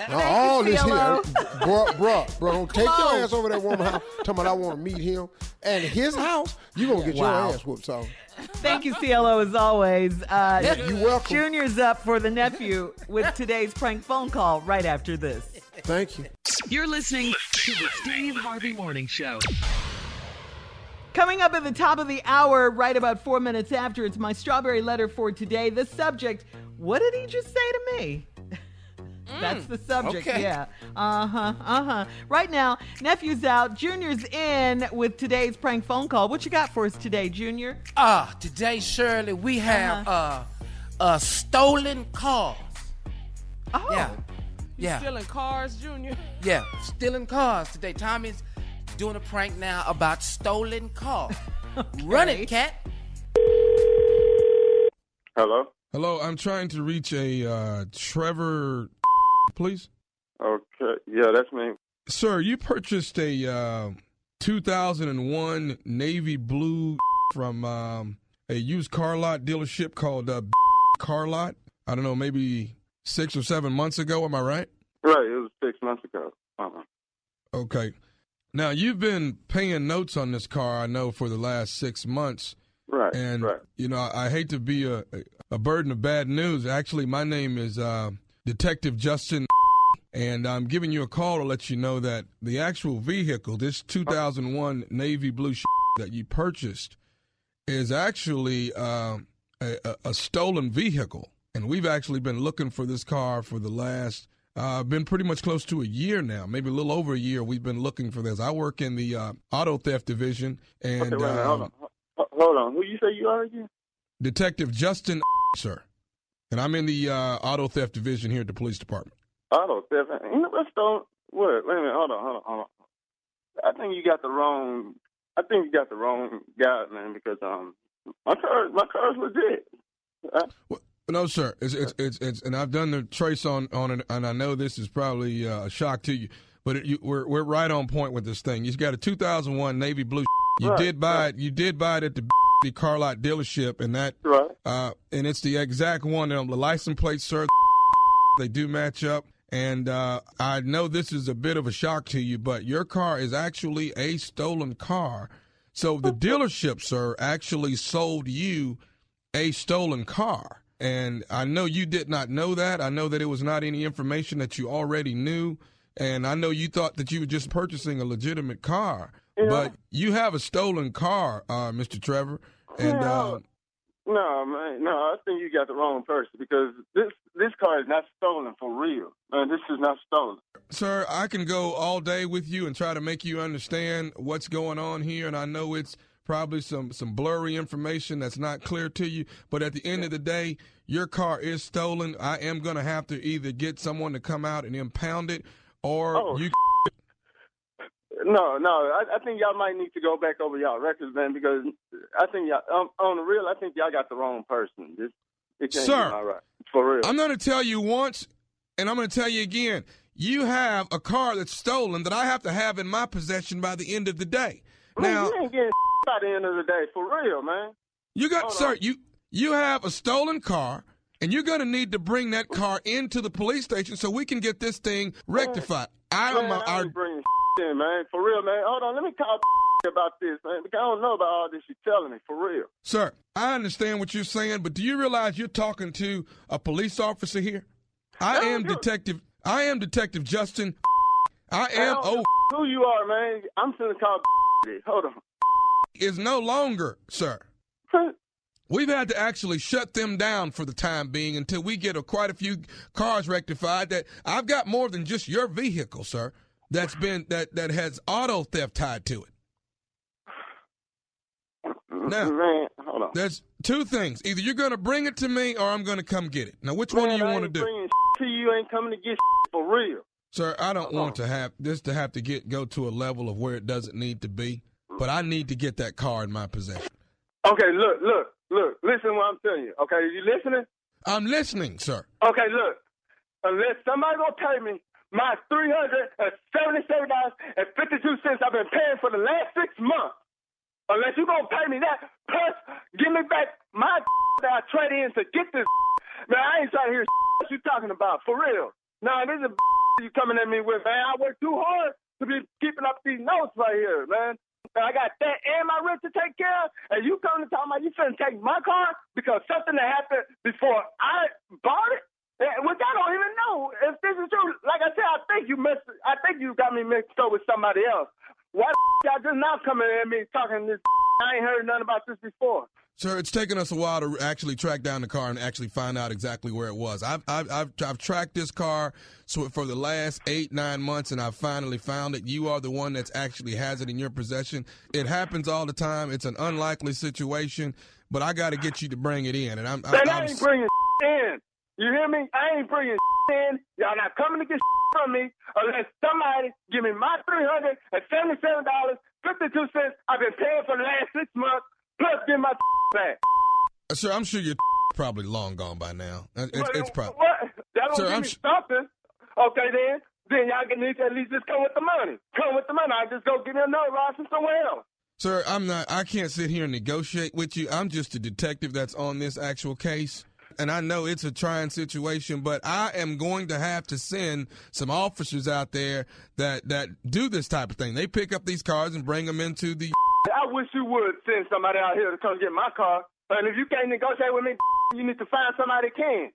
it. Now all this here, bro, don't take your ass over that woman's house. Talking about I want to meet him and his house. You gonna get your ass whooped. So thank you, CLO, as always. You're welcome. Junior's up for the nephew with today's prank phone call right after this. Thank you. You're listening to the Steve Harvey Morning Show. Coming up at the top of the hour, right about 4 minutes after, it's my strawberry letter for today. The subject, what did he just say to me? That's the subject, okay. Yeah. Right now, nephew's out, Junior's in with today's prank phone call. What you got for us today, Junior? Today, Shirley, we have stolen cars. Oh. Yeah. You're stealing cars, Junior? Yeah, stealing cars today. Tommy's doing a prank now about stolen cars. Okay. Run it, Cat. Hello, I'm trying to reach a Trevor, please. Okay, yeah, that's me. Sir, you purchased a 2001 navy blue from a used car lot dealership called Car Lot. I don't know, maybe 6 or 7 months ago, am I right? Right, it was 6 months ago. Okay. Now, you've been paying notes on this car, I know, for the last 6 months. Right, and, you know, I hate to be a burden of bad news. Actually, my name is Detective Justin, and I'm giving you a call to let you know that the actual vehicle, this 2001 navy blue that you purchased, is actually a stolen vehicle. And we've actually been looking for this car for the last... been pretty much close to a year now, maybe a little over a year. We've been looking for this. I work in the auto theft division, and okay, hold on. Who you say you are again? Detective Justin, sir, and I'm in the auto theft division here at the police department. Auto theft? Wait a minute. Hold on. I think you got the wrong guy, man. Because my car's legit. No, sir. It's and I've done the trace on it, and I know this is probably a shock to you, but we're right on point with this thing. You've got a 2001 navy blue. You did buy it at the car lot dealership, and that and it's the exact one. The license plate, sir, they do match up. And I know this is a bit of a shock to you, but your car is actually a stolen car. So the dealership, sir, actually sold you a stolen car. And I know you did not know that. I know that it was not any information that you already knew. And I know you thought that you were just purchasing a legitimate car. Yeah. But you have a stolen car, Mr. Trevor. And No, I think you got the wrong person because this car is not stolen for real. Man, this is not stolen. Sir, I can go all day with you and try to make you understand what's going on here. And I know it's probably some blurry information that's not clear to you. But at the end of the day, your car is stolen. I am going to have to either get someone to come out and impound it or you... No. I think y'all might need to go back over y'all records, man, because I think y'all, on the real, I think y'all got the wrong person. It can't be all right. For real. I'm going to tell you once, and I'm going to tell you again. You have a car that's stolen that I have to have in my possession by the end of the day. Now, you ain't getting by the end of the day, for real, man. You have a stolen car, and you're going to need to bring that car into the police station so we can get this thing rectified. I ain't bringing in, man, for real, man. Hold on, let me call about this, man, because I don't know about all this you're telling me, for real. Sir, I understand what you're saying, but do you realize you're talking to a police officer here? I am Detective Justin. Who you are, man. I'm going to call. Hold on. Is no longer, sir. We've had to actually shut them down for the time being until we get quite a few cars rectified. That I've got more than just your vehicle, sir. That's been that has auto theft tied to it. Now, man, hold on. That's Two things. Either you're going to bring it to me or I'm going to come get it. Now, which one do you want to do? Bringing to you ain't coming to get for real. Sir, I don't want to have this to have to go to a level of where it doesn't need to be, but I need to get that car in my possession. Okay, look. Listen what I'm telling you. Okay, are you listening? I'm listening, sir. Okay, look. Unless somebody's going to pay me my $377.52 I've been paying for the last 6 months, unless you're going to pay me that, plus give me back my that I traded in to get this. Man, I ain't trying to hear what you talking about, for real. Nah, this is you coming at me with, man. I work too hard to be keeping up these notes right here, man. And I got that and my rent to take care of, and you come to talk about you finna take my car because something that happened before I bought it? Which I don't even know if this is true. Like I said, I think you got me mixed up with somebody else. Why the y'all just now coming at me talking this? I ain't heard nothing about this before. Sir, it's taken us a while to actually track down the car and actually find out exactly where it was. I've tracked this car for the last 8-9 months, and I finally found it. You are the one that's actually has it in your possession. It happens all the time. It's an unlikely situation, but I got to get you to bring it in. And I ain't bringing in. You hear me? I ain't bringing in. Y'all not coming to get from me unless somebody give me my $377.52 I've been paying for the last 6 months, plus get my back. Sir, I'm sure you're probably long gone by now. It's probably. What? That don't sir, give I'm me something. Okay, then. Then y'all can at least just come with the money. Come with the money. I'll just go get another ride from somewhere else. Sir, I can't sit here and negotiate with you. I'm just a detective that's on this actual case. And I know it's a trying situation, but I am going to have to send some officers out there that do this type of thing. They pick up these cars and bring them into the... I wish you would send somebody out here to come get my car. And if you can't negotiate with me, you need to find somebody that can.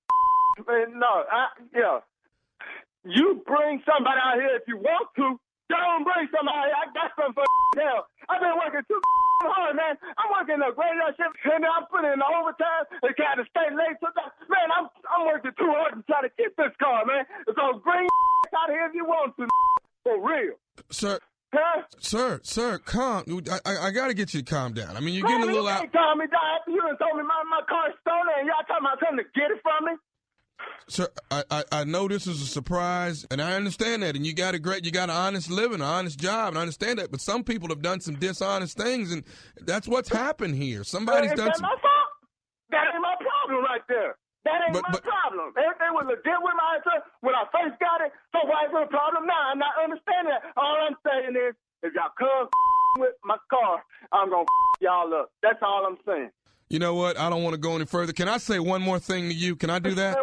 You bring somebody out here if you want to. Don't bring somebody out here. I got something for hell. I've been working too hard, man. I'm working a great shift, and I'm putting in the overtime. It's got to stay late. Man, I'm working too hard to try to get this car, man. So bring out here if you want to, for real. Sir, huh? Sir, calm. I got to get you to calm down. I mean, you're getting a little out. You calm me down after you done told me my car's stolen, and y'all talking about coming to get it from me. Sir, I know this is a surprise, and I understand that. And you got an honest living, an honest job, and I understand that. But some people have done some dishonest things, and that's what's happened here. Somebody's done that some. My fault? That ain't my problem, right there. That ain't my problem. Everything was legit with my answer when I first got it. So why is it a problem now? I'm not understanding that. All I'm saying is, if y'all come with my car, I'm gonna y'all up. That's all I'm saying. You know what? I don't want to go any further. Can I say one more thing to you? Can I do that?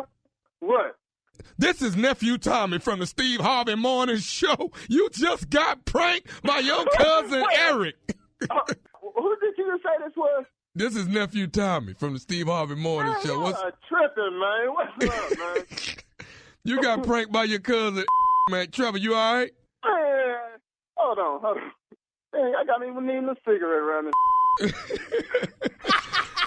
What? This is Nephew Tommy from the Steve Harvey Morning Show. You just got pranked by your cousin Eric. Who did you just say this was? This is Nephew Tommy from the Steve Harvey Morning Show. What's tripping, man? What's up, man? You got pranked by your cousin, man. Trevor, you all right? Man, hold on. Dang, I got me needing a cigarette around this.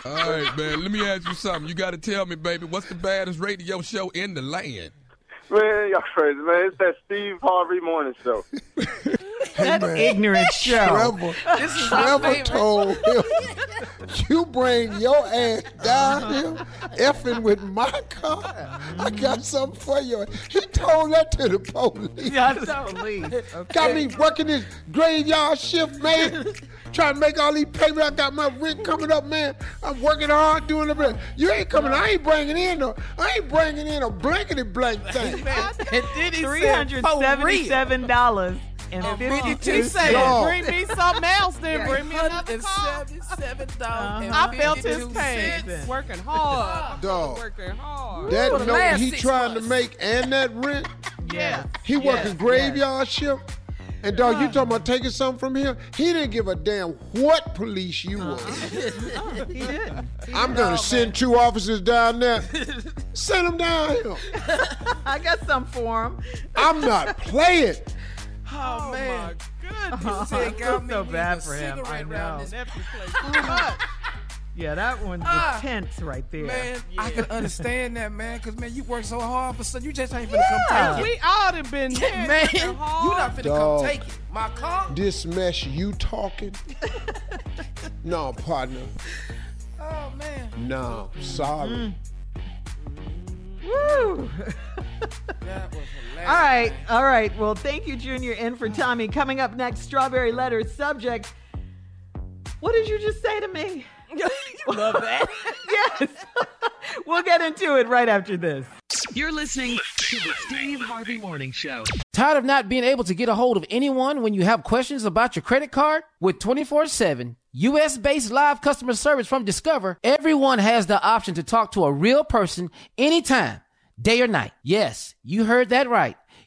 All right, man, let me ask you something. You got to tell me, baby, what's the baddest radio show in the land? Man, y'all crazy, man. It's that Steve Harvey Morning Show. Hey, that ignorant show. Trevor told him, you bring your ass down here effing with my car. I got something for you. He told that to the police. Yeah, the police. Okay. Got me working this graveyard shift, man. Trying to make all these papers. I got my rent coming up, man. I'm working hard doing the best. You ain't coming. I ain't bringing in a blankety blank thing. And then he $377. And 52 cents. Bring me something else, then bring me another car. I felt his pain. Working hard. Dog. Working hard. That note he trying to make and that rent. Yeah. He working graveyard shift. And, dog, you talking about taking something from him? He didn't give a damn what police you were. He didn't. I'm going to send two officers down there. Send them down here. I got something for him. I'm not playing. Oh, man. My goodness. Oh, I feel so bad for him. I know. Yeah, that one's intense right there. Man, yeah. I can understand that, man, because, man, you work so hard for something. You just ain't finna come take it. We all have been there. Man, you not finna come take it. My car? This mess you talking? No, partner. Oh, man. No, sorry. Woo! That was hilarious. All right. Well, thank you, Junior, and for Tommy. Coming up next, Strawberry Letter subject. What did you just say to me? Love that. Yes. We'll get into it right after this. You're listening to the Steve Harvey Morning Show. Tired of not being able to get a hold of anyone when you have questions about your credit card? With 24/7 U.S.-based live customer service from Discover, everyone has the option to talk to a real person anytime, day or night. Yes, you heard that right.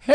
Hey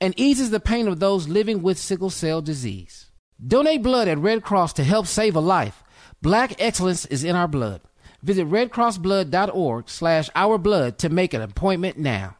and eases the pain of those living with sickle cell disease. Donate blood at Red Cross to help save a life. Black excellence is in our blood. Visit redcrossblood.org/ourblood to make an appointment now.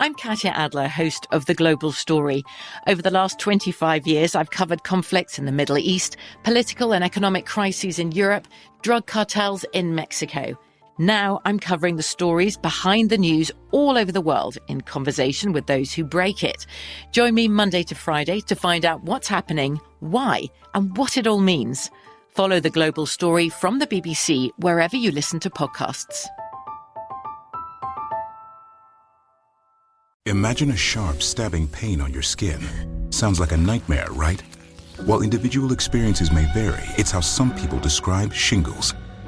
I'm Katya Adler, host of The Global Story. Over the last 25 years, I've covered conflicts in the Middle East, political and economic crises in Europe, drug cartels in Mexico. Now I'm covering the stories behind the news all over the world in conversation with those who break it. Join me Monday to Friday to find out what's happening, why, and what it all means. Follow The Global Story from the BBC wherever you listen to podcasts. Imagine a sharp, stabbing pain on your skin. Sounds like a nightmare, right? While individual experiences may vary, it's how some people describe shingles.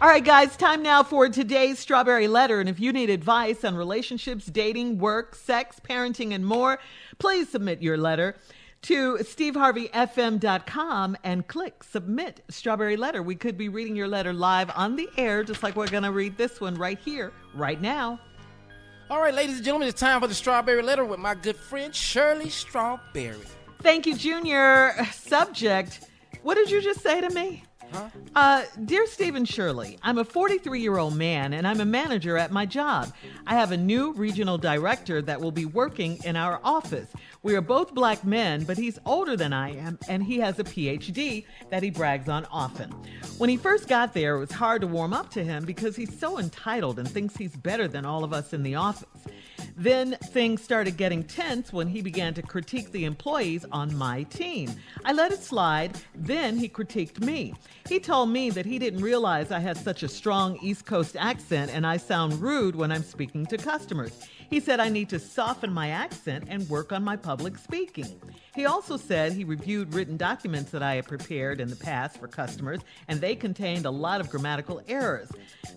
All right, guys, time now for today's Strawberry Letter. And if you need advice on relationships, dating, work, sex, parenting, and more, please submit your letter to steveharveyfm.com and click Submit Strawberry Letter. We could be reading your letter live on the air, just like we're going to read this one right here, right now. All right, ladies and gentlemen, it's time for the Strawberry Letter with my good friend, Shirley Strawberry. Thank you, Junior. Subject, what did you just say to me? Dear Stephen Shirley, I'm a 43-year-old man and I'm a manager at my job. I have a new regional director that will be working in our office. We are both black men, but he's older than I am and he has a PhD that he brags on often. When he first got there, it was hard to warm up to him because he's so entitled and thinks he's better than all of us in the office. Then things started getting tense when he began to critique the employees on my team. I let it slide, then he critiqued me. He told me that he didn't realize I had such a strong East Coast accent and I sound rude when I'm speaking to customers. He said, I need to soften my accent and work on my public speaking. He also said he reviewed written documents that I had prepared in the past for customers, and they contained a lot of grammatical errors.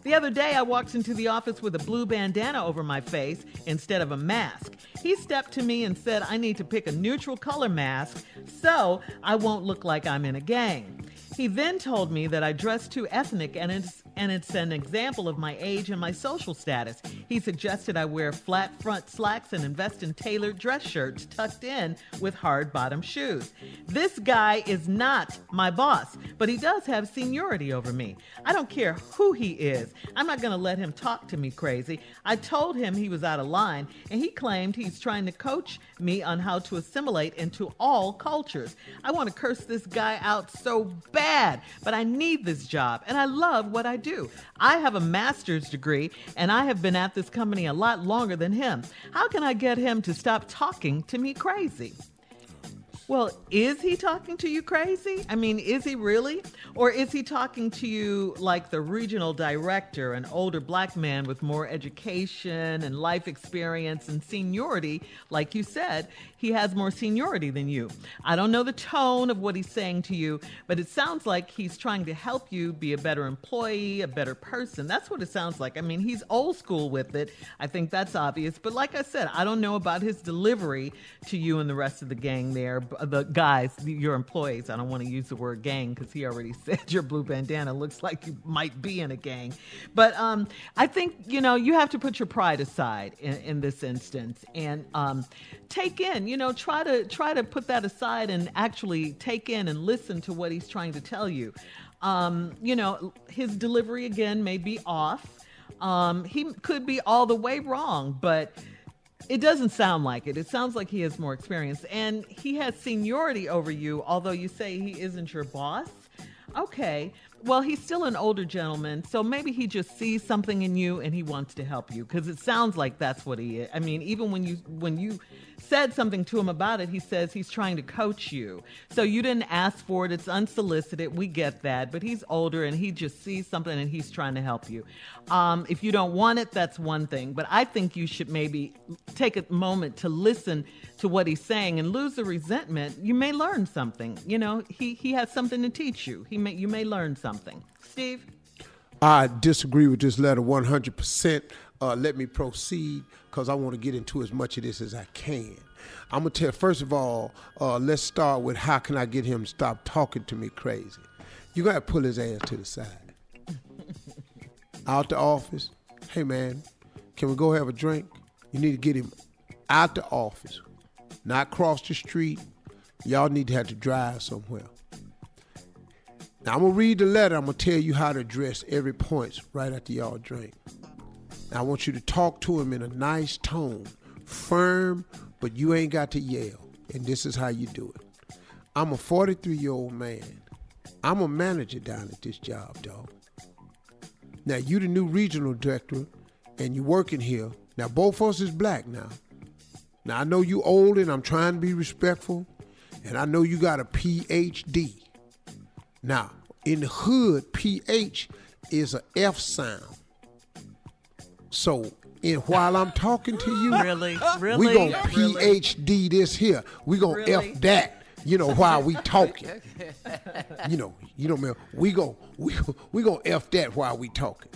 The other day, I walked into the office with a blue bandana over my face instead of a mask. He stepped to me and said, I need to pick a neutral color mask so I won't look like I'm in a gang. He then told me that I dress too ethnic and it's an example of my age and my social status. He suggested I wear flat front slacks and invest in tailored dress shirts tucked in with hard bottom shoes. This guy is not my boss, but he does have seniority over me. I don't care who he is. I'm not going to let him talk to me crazy. I told him he was out of line, and he claimed he's trying to coach me on how to assimilate into all cultures. I want to curse this guy out so bad. But I need this job and I love what I do. I have a master's degree and I have been at this company a lot longer than him. How can I get him to stop talking to me crazy? Well, is he talking to you crazy? I mean, is he really? Or is he talking to you like the regional director, an older black man with more education and life experience and seniority? Like you said, he has more seniority than you. I don't know the tone of what he's saying to you, but it sounds like he's trying to help you be a better employee, a better person. That's what it sounds like. I mean, he's old school with it. I think that's obvious. But like I said, I don't know about his delivery to you and the rest of the gang there. The guys, your employees, I don't want to use the word gang because he already said your blue bandana looks like you might be in a gang. But I think, you have to put your pride aside in this instance and take in, try to put that aside and actually take in and listen to what he's trying to tell you. His delivery, again, may be off. He could be all the way wrong, but it doesn't sound like it. It sounds like he has more experience and he has seniority over you, although you say he isn't your boss. Okay. Well, he's still an older gentleman, so maybe he just sees something in you and he wants to help you because it sounds like that's what he is. I mean, even when you said something to him about it, he says he's trying to coach you. So you didn't ask for it. It's unsolicited. We get that. But he's older and he just sees something and he's trying to help you. If you don't want it, that's one thing. But I think you should maybe take a moment to listen to what he's saying and lose the resentment. You may learn something. He has something to teach you. You may learn something. Steve? I disagree with this letter 100%. Let me proceed because I want to get into as much of this as I can. I'm going to tell, first of all, let's start with how can I get him to stop talking to me crazy? You got to pull his ass to the side. Out the office. Hey, man, can we go have a drink? You need to get him out the office, not cross the street. Y'all need to have to drive somewhere. Now, I'm going to read the letter. I'm going to tell you how to address every point right after y'all drink. Now, I want you to talk to him in a nice tone, firm, but you ain't got to yell. And this is how you do it. I'm a 43-year-old man. I'm a manager down at this job, dog. Now, you the new regional director, and you working here. Now, both of us is black now. Now, I know you old, and I'm trying to be respectful, and I know you got a Ph.D. Now, in the hood, PH is a F sound. So, while I'm talking to you, really? We going to PhD this here. We going to F that, while we talking. You know, man, we going to F that while we talking.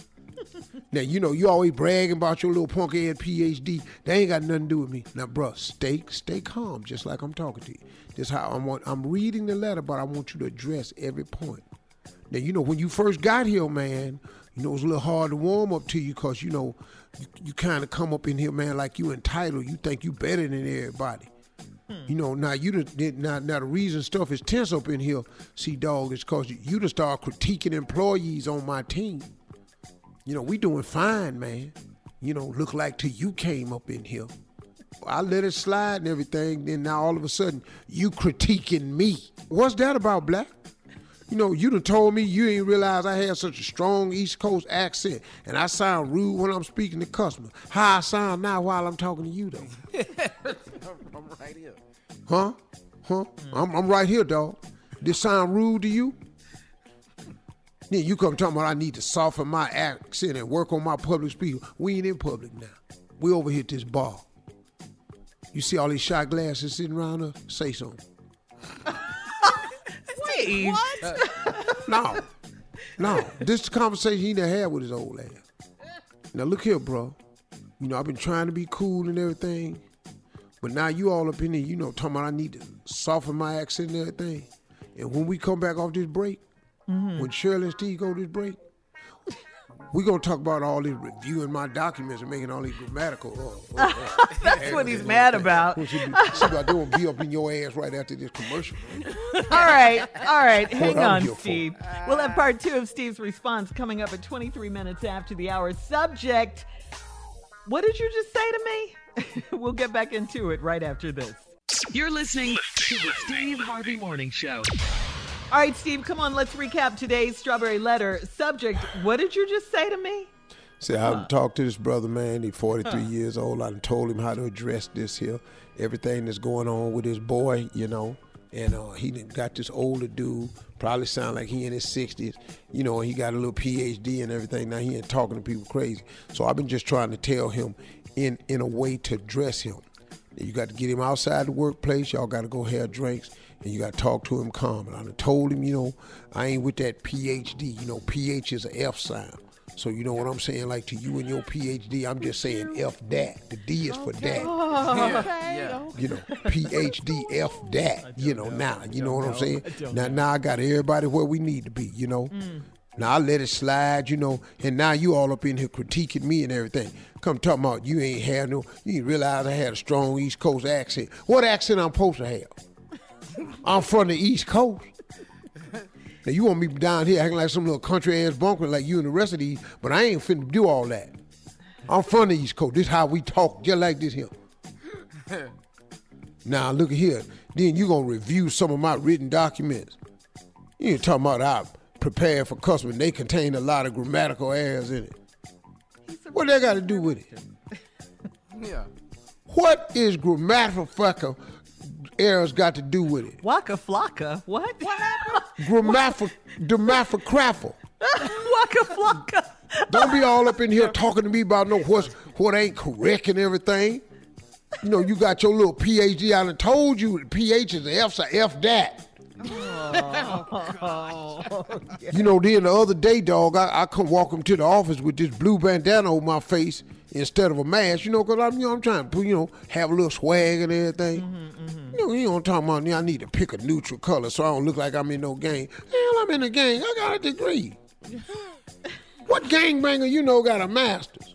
Now, you always bragging about your little punk ass PhD. That ain't got nothing to do with me. Now, bruh, stay calm, just like I'm talking to you. This how I'm reading the letter, but I want you to address every point. Now, when you first got here, man, it was a little hard to warm up to you because, you kind of come up in here, man, like you entitled. You think you better than everybody. Now the reason stuff is tense up in here, see, dog, is because you to start critiquing employees on my team. We doing fine, man. Look like till you came up in here. I let it slide and everything. Then now all of a sudden, you critiquing me. What's that about, Black? You done told me you didn't realize I had such a strong East Coast accent. And I sound rude when I'm speaking to customers. How I sound now while I'm talking to you, though. I'm right here. Huh? I'm right here, dog. This sound rude to you? Then you come talking about I need to soften my accent and work on my public speaking. We ain't in public now. We over here at this bar. You see all these shot glasses sitting around us? Say something. Wait, what? No. This is the conversation he done had with his old ass. Now look here, bro. You know, I've been trying to be cool and everything, but now you all up in here, you know, talking about I need to soften my accent and everything. And when we come back off this break, when Shirley and Steve go this break, we're going to talk about all this reviewing my documents and making all these grammatical. That's what he's mad about. They won't be up in your ass right after this commercial. All right. Hang on, Steve. We'll have part two of Steve's response coming up at 23 minutes after the hour. Subject, what did you just say to me? We'll get back into it right after this. You're listening to the Steve Harvey Morning Show. All right, Steve, come on. Let's recap today's Strawberry Letter. Subject, what did you just say to me? See, I haven't talked to this brother, man. He's 43 years old. I done told him how to address this here. Everything that's going on with his boy, you know. And he done got this older dude, probably sound like he in his 60s. You know, he got a little PhD and everything. Now he ain't talking to people crazy. So I've been just trying to tell him in a way to address him. You got to get him outside the workplace. Y'all got to go have drinks. And you got to talk to him calm. And I done told him, you know, I ain't with that PhD. You know, PH is an F sound. So you know what I'm saying? Like to you and your PhD, I'm just saying F that. The D is for that. Yeah. You know, PhD, F that. You know, now. You know what I'm saying? Now I got everybody where we need to be, you know. Now I let it slide, you know, and now you all up in here critiquing me and everything. Come talking about you didn't realize I had a strong East Coast accent. What accent I'm supposed to have? I'm from the East Coast. Now you want me down here acting like some little country ass bunker like you and the rest of these, but I ain't finna do all that. I'm from the East Coast. This how we talk, just like this here. Now look here, then you gonna review some of my written documents. You ain't talking about I prepared for customers. They contain a lot of grammatical errors in it. What they got to do with it? Yeah. What is grammatical fucker errors got to do with it? Waka flocka. What? What happened? Grammatical craffle. Waka flocka. Don't be all up in here talking to me about what ain't correct and everything. You know, you got your little PhD. I done told you PH is an F, so F that. Oh, you know, then the other day, dog, I come walking to the office with this blue bandana on my face instead of a mask, you know, because I'm trying to, you know, have a little swag and everything. You know, you don't talk about, I need to pick a neutral color so I don't look like I'm in no gang. Hell, I'm in a gang. I got a degree. What gangbanger you know got a master's?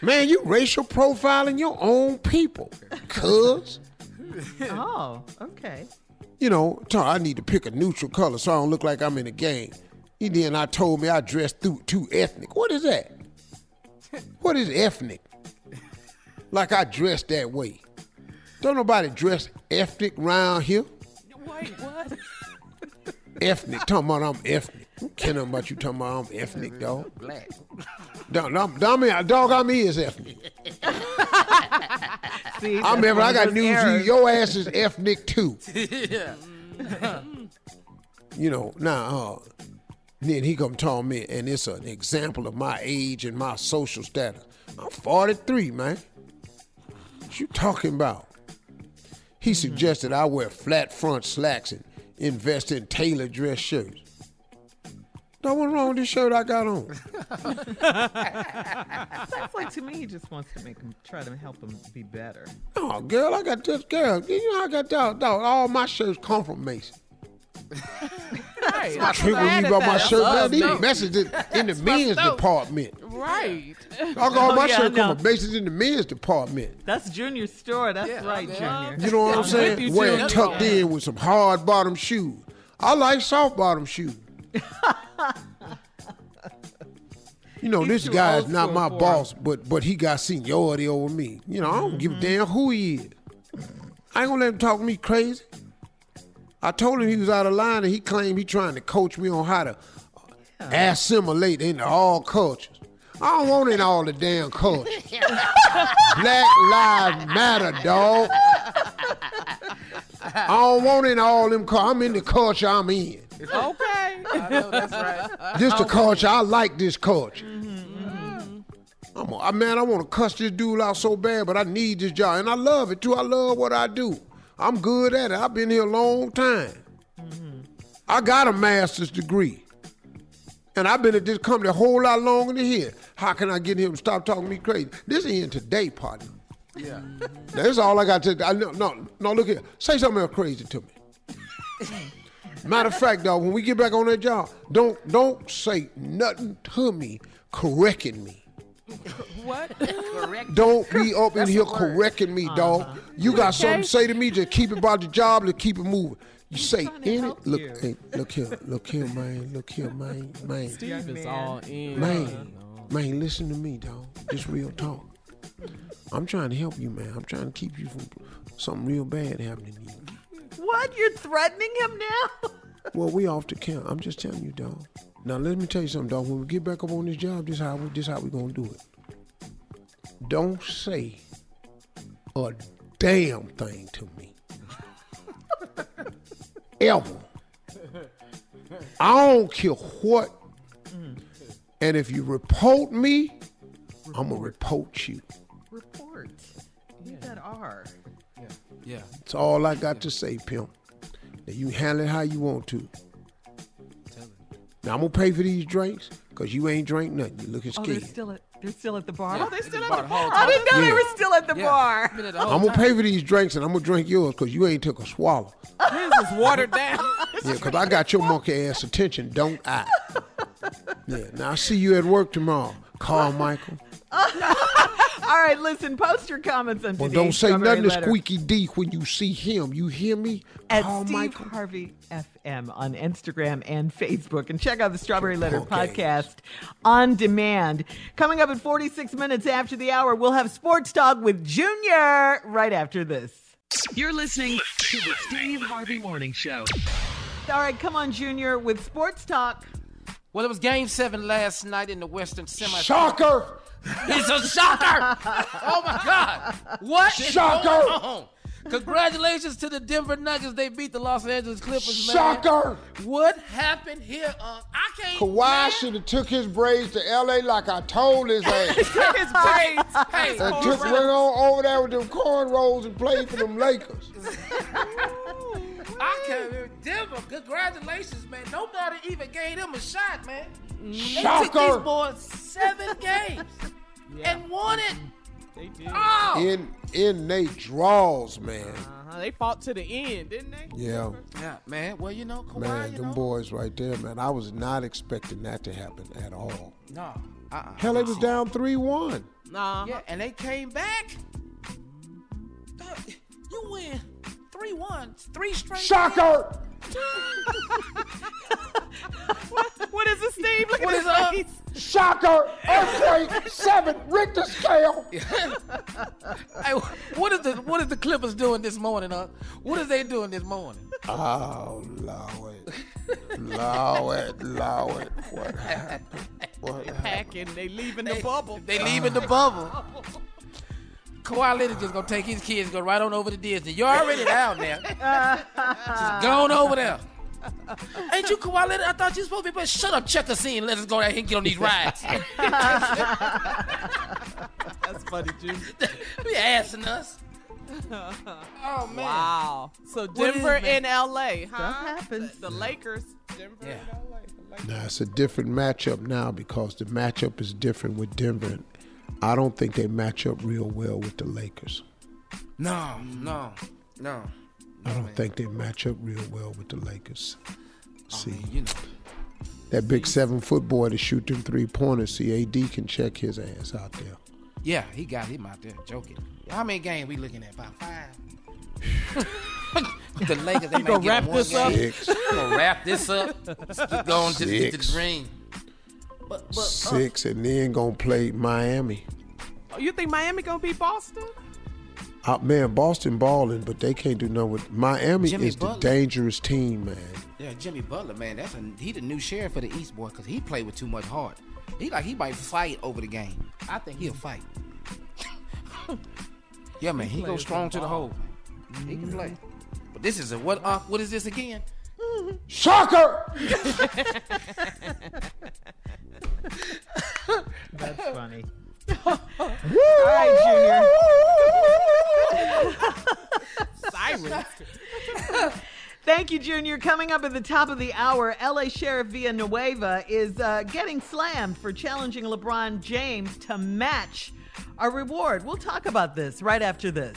Man, you racial profiling your own people, cuz. Oh, okay. You know, I need to pick a neutral color so I don't look like I'm in a gang. And then I told me I dressed too ethnic. What is that? What is ethnic? Like I dressed that way. Don't nobody dress ethnic round here. Wait, what? Ethnic, talking about I'm ethnic. Who cares about you talking about I'm ethnic, dog? Black. Dog, I'm is ethnic. See, I remember I got news for you. Your ass is ethnic too. Yeah. You know, then he come tell me, and it's an example of my age and my social status. I'm 43, man. What you talking about? He suggested I wear flat front slacks and invest in tailor dress shirts. No, what's wrong with this shirt I got on? Sounds like to me he just wants to help him be better. Oh, girl, I got this girl. You know, I got that. All my shirts come from Mason. Right. I trigger you about my shirt. Man, these messages in the men's department. Right. I got all my shirt come from Mason's in the men's department. That's Junior Store. That's right, Junior. You know what I'm saying? Wearing tucked in with some hard bottom shoes. I like soft bottom shoes. You know, this guy is not my boss, but he got seniority over me. You know, I don't give a damn who he is. I ain't gonna let him talk me crazy. I told him he was out of line, and he claimed he trying to coach me on how to assimilate into all cultures. I don't want in all the damn cultures. Black Lives Matter, dog. I don't want in all them cultures. I'm in the culture I'm in. Okay. I know that's right. This the culture. I like this culture. I want to cuss this dude out so bad, but I need this job. And I love it, too. I love what I do. I'm good at it. I've been here a long time. Mm-hmm. I got a master's degree. And I've been at this company a whole lot longer than here. How can I get him to stop talking to me crazy? This ain't today, partner. Yeah. That's all I got to tell you. No, look here. Say something else crazy to me. Matter of fact, dog, when we get back on that job, don't say nothing to me correcting me. What? Don't be up in here correcting me, dog. Uh-huh. You got something to say to me, just keep it about the job, just keep it moving. You say any look here, man. Steve is all in. Man, listen to me, dog. Just real talk. I'm trying to help you, man. I'm trying to keep you from something real bad happening to you. What? You're threatening him now? Well, we off the count. I'm just telling you, dog. Now, let me tell you something, dog. When we get back up on this job, this how we going to do it. Don't say a damn thing to me. Ever. I don't care what. And if you report me, I'm going to report you. Report. You got R. Yeah. That's all I got to say, pimp. Now, you handle it how you want to. Now, I'm going to pay for these drinks because you ain't drank nothing. You looking scared. They're still at the bar? Yeah. Oh, they're still at the bar. I didn't know they were still at the bar. I'm going to pay for these drinks and I'm going to drink yours because you ain't took a swallow. This is watered down. Yeah, because I got your monkey ass attention, don't I? Yeah. Now, I'll see you at work tomorrow, Carmichael. All right, listen, post your comments on today's don't say nothing to Squeaky D when you see him. You hear me? At Carl Steve Michael. Harvey FM on Instagram and Facebook. And check out the Strawberry Letter podcast on demand. Coming up at 46 minutes after the hour, we'll have Sports Talk with Junior right after this. You're listening to the Steve Harvey Morning Show. All right, come on, Junior, with Sports Talk. Well, it was Game 7 last night in the Western Semifinal. Shocker! It's a shocker! Oh, my God. What is going on? Congratulations to the Denver Nuggets. They beat the Los Angeles Clippers, man. Shocker! What happened here? I can't... Kawhi should have took his braids to L.A. like I told his ass. He took his braids. Hey, and just went on over there with them cornrows and played for them Lakers. I can't remember. Denver, congratulations, man. Nobody even gave them a shot, man. Shocker! They took these boys 7 games and won it. They did. Oh. In they draws, man. Uh-huh. They fought to the end, didn't they? Yeah, man. Well, you know, Kawhi, man, them boys right there, man. I was not expecting that to happen at all. No. Hell, they was down 3-1. Nah. Yeah, and they came back. You win 3-1, 3 straight. Shocker! What is it, Steve? Look at his face. Shocker, earthquake, 7 Richter scale. Hey, what is the Clippers doing this morning, huh? What are they doing this morning? Oh, Lord. What happened? Packing. They leaving the bubble. They leaving the bubble. Kawhi Leonard just going to take his kids and go right on over to Disney. You're already down there. Just going over there. Ain't you Kawhi Leonard? I thought you were supposed to be, but shut up, check us in. Let us go out here and get on these rides. That's funny, Junior. You're asking us. Oh, man. Wow. So Denver and L.A., huh? That happens. The Lakers. Denver and L.A. Now, it's a different matchup now because the matchup is different with Denver and I don't think they match up real well with the Lakers. No. I don't think they match up real well with the Lakers. See, that big 7-foot boy to shoot them 3-pointers, CAD can check his ass out there. Yeah, he got him out there joking. How many games we looking at? About 5? The Lakers, they might get one game. You gonna wrap this up? Keep going to get the dream. But 6 and then gonna play Miami. You think Miami gonna beat Boston? Man, Boston balling, but they can't do nothing with Miami. Jimmy is Butler. The dangerous team, man. Yeah, Jimmy Butler, man, he the new sheriff for the East, boy, because he played with too much heart. He might fight over the game. I think he'll fight. Yeah, man, he goes strong to the hole. He can play. But this is what is this again? Shocker! That's funny. All right, Junior. Silence. Thank you, Junior. Coming up at the top of the hour, LA Sheriff Villanueva is getting slammed for challenging LeBron James to match a reward. We'll talk about this right after this.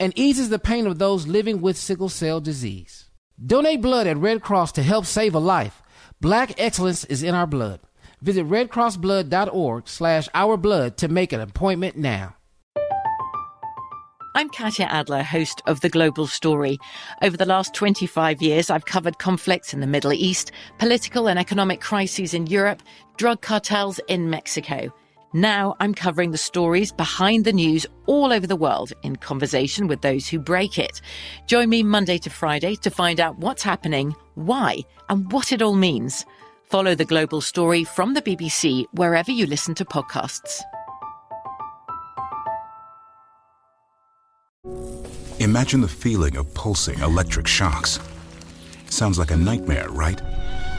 and eases the pain of those living with sickle cell disease. Donate blood at Red Cross to help save a life. Black excellence is in our blood. Visit redcrossblood.org/ourblood to make an appointment now. I'm Katya Adler, host of The Global Story. Over the last 25 years, I've covered conflicts in the Middle East, political and economic crises in Europe, drug cartels in Mexico. Now I'm covering the stories behind the news all over the world in conversation with those who break it. Join me Monday to Friday to find out what's happening, why, and what it all means. Follow The Global Story from the BBC wherever you listen to podcasts. Imagine the feeling of pulsing electric shocks. Sounds like a nightmare, right?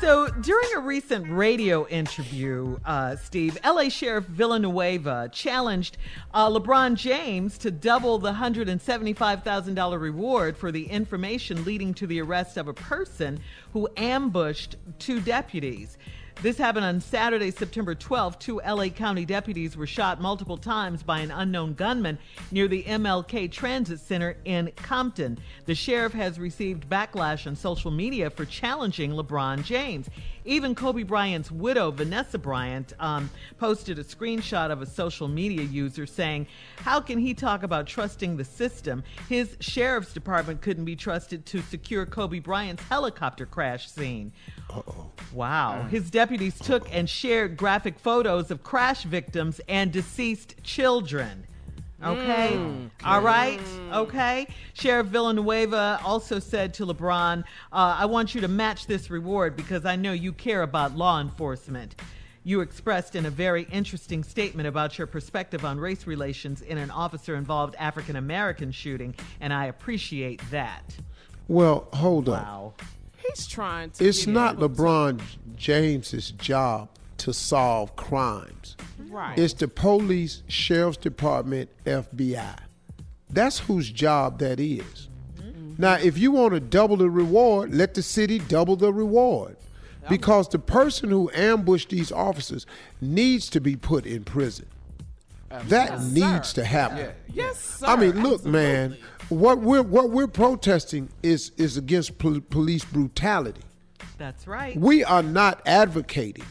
So during a recent radio interview, Steve, LA Sheriff Villanueva challenged LeBron James to double the $175,000 reward for the information leading to the arrest of a person who ambushed 2 deputies. This happened on Saturday, September 12th. 2 LA County deputies were shot multiple times by an unknown gunman near the MLK Transit Center in Compton. The sheriff has received backlash on social media for challenging LeBron James. Even Kobe Bryant's widow, Vanessa Bryant, posted a screenshot of a social media user saying, "How can he talk about trusting the system? His sheriff's department couldn't be trusted to secure Kobe Bryant's helicopter crash scene." Uh-oh. Wow. His deputies took and shared graphic photos of crash victims and deceased children. Okay. All right. Okay. Sheriff Villanueva also said to LeBron, I want you to match this reward because I know you care about law enforcement. You expressed in a very interesting statement about your perspective on race relations in an officer-involved African-American shooting, and I appreciate that. Well, hold on. Wow. He's trying to. It's not LeBron James's job to solve crimes. Right. It's the police, sheriff's department, FBI. That's whose job that is. Now, if you want to double the reward, let the city double the reward. Because the person who ambushed these officers needs to be put in prison. That needs to happen. Yeah. Yes, sir. I mean, look, man, what we're protesting is against police brutality. That's right. We are not advocating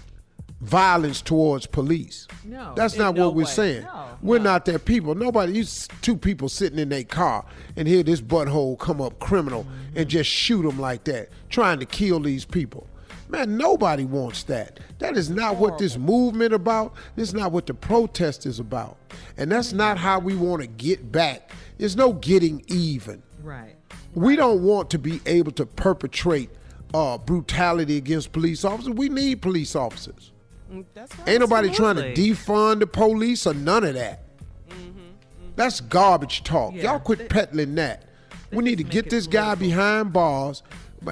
violence towards police. No, that's not what we're saying. No, we're not that people. Nobody, you two people sitting in their car and hear this butthole come up criminal and just shoot them like that, trying to kill these people. Man, nobody wants that. That is not what this movement about. This is not what the protest is about. And that's not how we want to get back. There's no getting even. Right. We don't want to be able to perpetrate brutality against police officers. We need police officers. That's right. Ain't nobody trying to defund the police or none of that. That's garbage talk. Yeah. Y'all quit peddling that. We need to get this guy behind bars,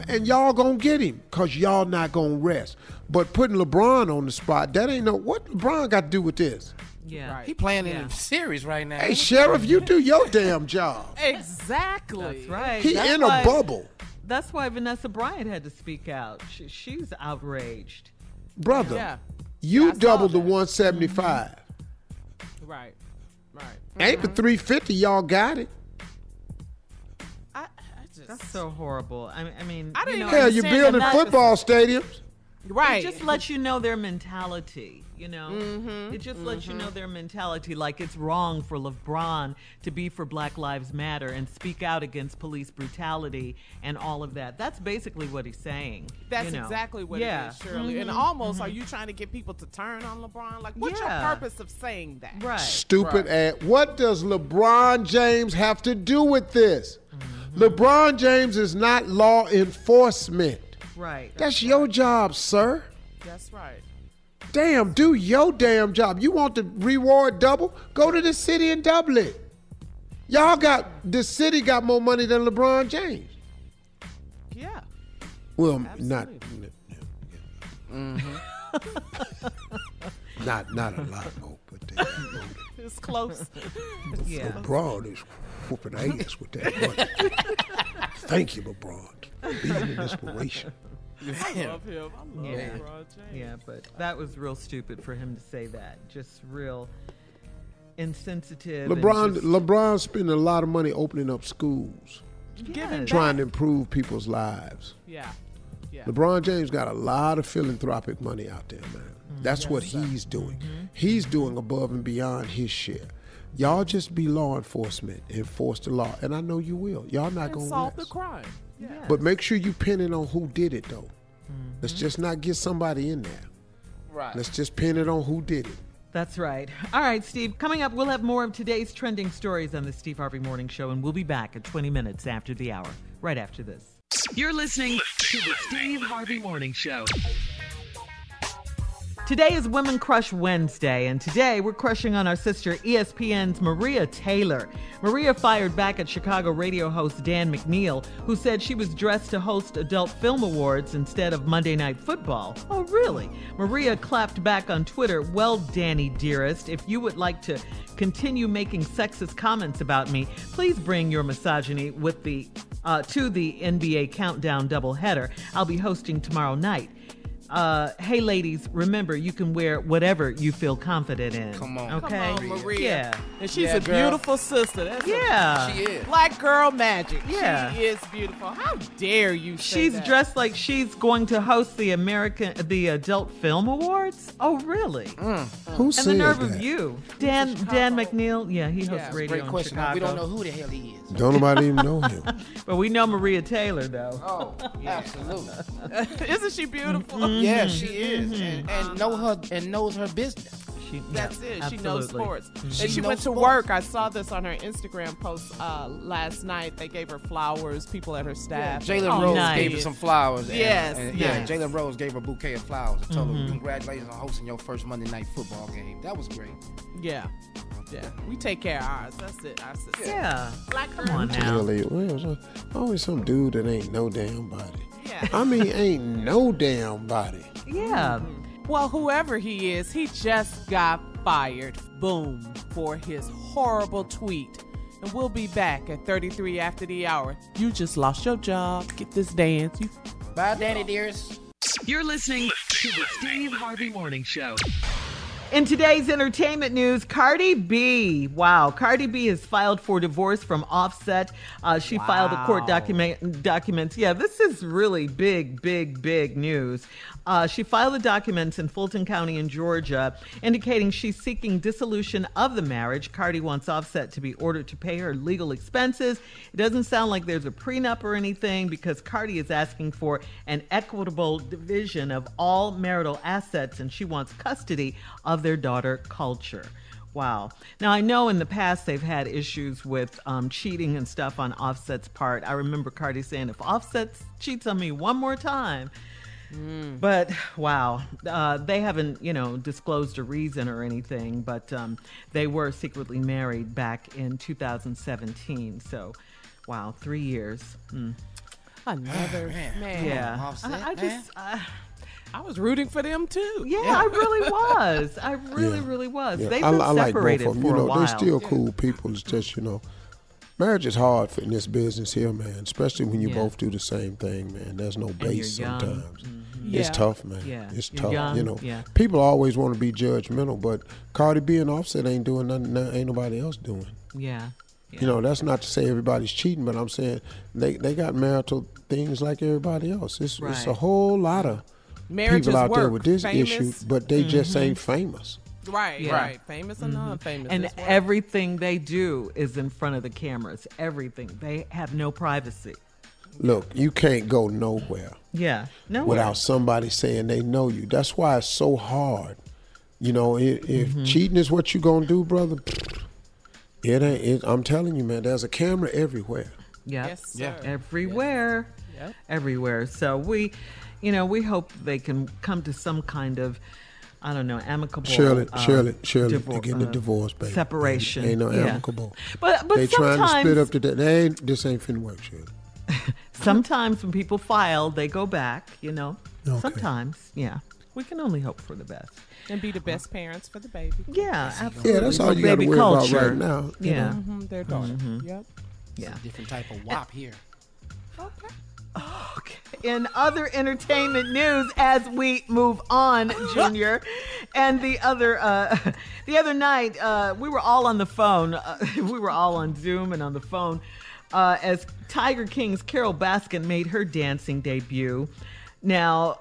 and y'all gonna get him because y'all not gonna rest. But putting LeBron on the spot, that ain't what LeBron got to do with this? Yeah, right. He playing in a series right now. Hey, Sheriff, you do your damn job. Exactly. That's right. That's in a bubble. That's why Vanessa Bryant had to speak out. She's outraged. Brother, you doubled the 175. Right, right. Ain't the 350, y'all got it. That's so horrible. I mean, I didn't know you're building football stadiums. Right. It just lets you know their mentality, It just lets you know their mentality, like it's wrong for LeBron to be for Black Lives Matter and speak out against police brutality and all of that. That's basically what he's saying. That's exactly what it is, Shirley. And almost, are you trying to get people to turn on LeBron? Like, what's your purpose of saying that? Right. Stupid ad. What does LeBron James have to do with this? LeBron James is not law enforcement. Right. That's your job, sir. That's right. Damn, do your damn job. You want the reward double? Go to the city and double it. Y'all the city got more money than LeBron James. Yeah. Well, absolutely. Not a lot more, but they it's close. Yeah. LeBron is whooping ass with that money. Thank you, LeBron. Being an inspiration. I love him. I love LeBron James. Yeah, but that was real stupid for him to say that. Just real insensitive. LeBron spending a lot of money opening up schools, trying to improve people's lives. Yeah. Yeah. LeBron James got a lot of philanthropic money out there, man. That's what he's doing. He's doing above and beyond his share. Y'all just be law enforcement, enforce the law. And I know you will. Y'all not going to solve the crime. Yeah. But make sure you pin it on who did it, though. Let's just not get somebody in there. Right. Let's just pin it on who did it. That's right. All right, Steve. Coming up, we'll have more of today's trending stories on the Steve Harvey Morning Show, and we'll be back at 20 minutes after the hour, right after this. You're listening to the Steve Harvey Morning Show. Today is Women Crush Wednesday, and today we're crushing on our sister ESPN's Maria Taylor. Maria fired back at Chicago radio host Dan McNeil, who said she was dressed to host Adult Film Awards instead of Monday Night Football. Oh, really? Maria clapped back on Twitter, "Well, Danny, dearest, if you would like to continue making sexist comments about me, please bring your misogyny with to the NBA Countdown doubleheader. I'll be hosting tomorrow night. Hey, ladies, remember, you can wear whatever you feel confident in." Come on. Okay? Come on, Maria. Yeah. And she's a beautiful sister. That's she is. Black girl magic. Yeah. She is beautiful. How dare you say She's that? Dressed like she's going to host the Adult Film Awards? Oh, really? Who said that? And the nerve of you. Dan McNeil. Yeah, he hosts radio in Chicago. Great question. Now, we don't know who the hell he is. Don't nobody even know him. But we know Maria Taylor, though. Oh, absolutely. Isn't she beautiful? Mm-hmm. Yeah, she is, and knows her business. She knows sports, and she went to work. I saw this on her Instagram post last night. They gave her flowers. People at her staff. Yeah, Jalen Rose gave her some flowers. Yes, and Jalen Rose gave her a bouquet of flowers and told her, "Congratulations on hosting your first Monday Night Football game. That was great." Yeah, yeah. We take care of ours. That's it. Our sister. Yeah. Like, come on now. Always some dude that ain't no damn body. Yeah. I mean, ain't no damn body. Yeah. Well, whoever he is, he just got fired. Boom. For his horrible tweet and we'll be back at 33 after the hour. You just lost your job. Get this dance. Bye, Daddy dears. You're listening to the Steve Harvey Morning Show. In today's entertainment news, Cardi B. Wow. Cardi B has filed for divorce from Offset. She filed a court documents. Yeah, this is really big, big, big news. She filed the documents in Fulton County in Georgia, indicating she's seeking dissolution of the marriage. Cardi wants Offset to be ordered to pay her legal expenses. It doesn't sound like there's a prenup or anything, because Cardi is asking for an equitable division of all marital assets, and she wants custody of their daughter, Culture. Wow. Now, I know in the past they've had issues with cheating and stuff on Offset's part. I remember Cardi saying, if Offset cheats on me one more time. But wow, they haven't, disclosed a reason or anything, but they were secretly married back in 2017. So, wow, 3 years. Another man. Yeah. Offset, I just... I was rooting for them too. Yeah, yeah. I really was. Really was. Yeah. They've been separated like both of them. For a while. They're still cool people. It's just, marriage is hard in this business here, man. Especially when you both do the same thing, man. There's no base sometimes. Mm-hmm. Yeah. It's tough, man. Yeah. It's tough. Young, people always want to be judgmental, but Cardi B and Offset ain't doing nothing. Ain't nobody else doing. Yeah. Yeah. That's not to say everybody's cheating, but I'm saying they got marital things like everybody else. It's a whole lot of. Marriage people out there with this issue, but they just ain't famous. Right, right. Famous or non-famous. And everything they do is in front of the cameras. Everything. They have no privacy. Look, you can't go nowhere. Yeah, nowhere. Without somebody saying they know you. That's why it's so hard. If cheating is what you gonna do, brother, I'm telling you, man, there's a camera everywhere. Yep. Yes, sir. Everywhere. Yep. Everywhere. So we... we hope they can come to some kind of, amicable divorce. They're getting a divorce, baby. Separation. Ain't no amicable. But they trying to split up today. This ain't finna work, Shirley. Sometimes when people file, they go back, Okay. Sometimes, yeah. We can only hope for the best. And be the best parents for the baby. Yeah, absolutely. Yeah, that's all you gotta worry about right now. Yeah. Mm-hmm, their daughter. Mm-hmm. Yep. Yeah. It's a different type of wop here. Okay. Okay. In other entertainment news, as we move on, Junior, and the other night, we were all on the phone. We were all on Zoom and on the phone as Tiger King's Carole Baskin made her dancing debut. Now,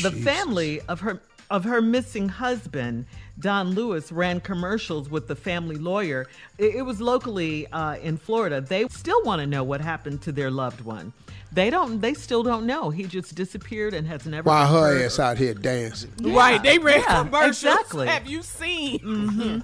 the family of her missing husband, Don Lewis, ran commercials with the family lawyer. It was locally in Florida. They still want to know what happened to their loved one. They still don't know. He just disappeared and has never. Why her ass out here dancing? Yeah. Right. They ran commercials. Exactly. Have you seen? Mm-hmm.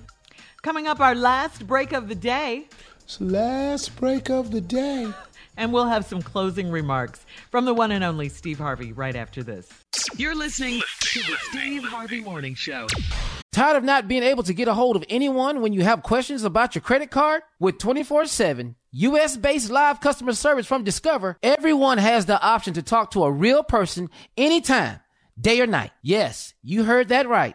Coming up, our last break of the day. It's the last break of the day. And we'll have some closing remarks from the one and only Steve Harvey right after this. You're listening to the Steve Harvey Morning Show. Tired of not being able to get a hold of anyone when you have questions about your credit card? With 24/7 U.S.-based live customer service from Discover, everyone has the option to talk to a real person anytime, day or night. Yes, you heard that right.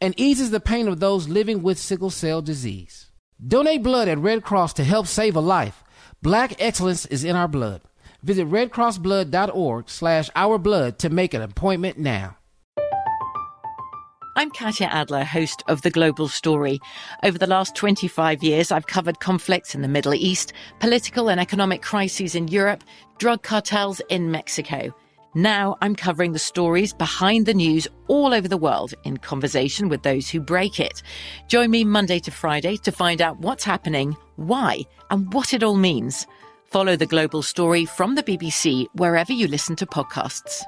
and eases the pain of those living with sickle cell disease. Donate blood at Red Cross to help save a life. Black excellence is in our blood. Visit redcrossblood.org/ourblood to make an appointment now. I'm Katya Adler, host of The Global Story. Over the last 25 years, I've covered conflicts in the Middle East, political and economic crises in Europe, drug cartels in Mexico. Now I'm covering the stories behind the news all over the world in conversation with those who break it. Join me Monday to Friday to find out what's happening, why, and what it all means. Follow The Global Story from the BBC wherever you listen to podcasts.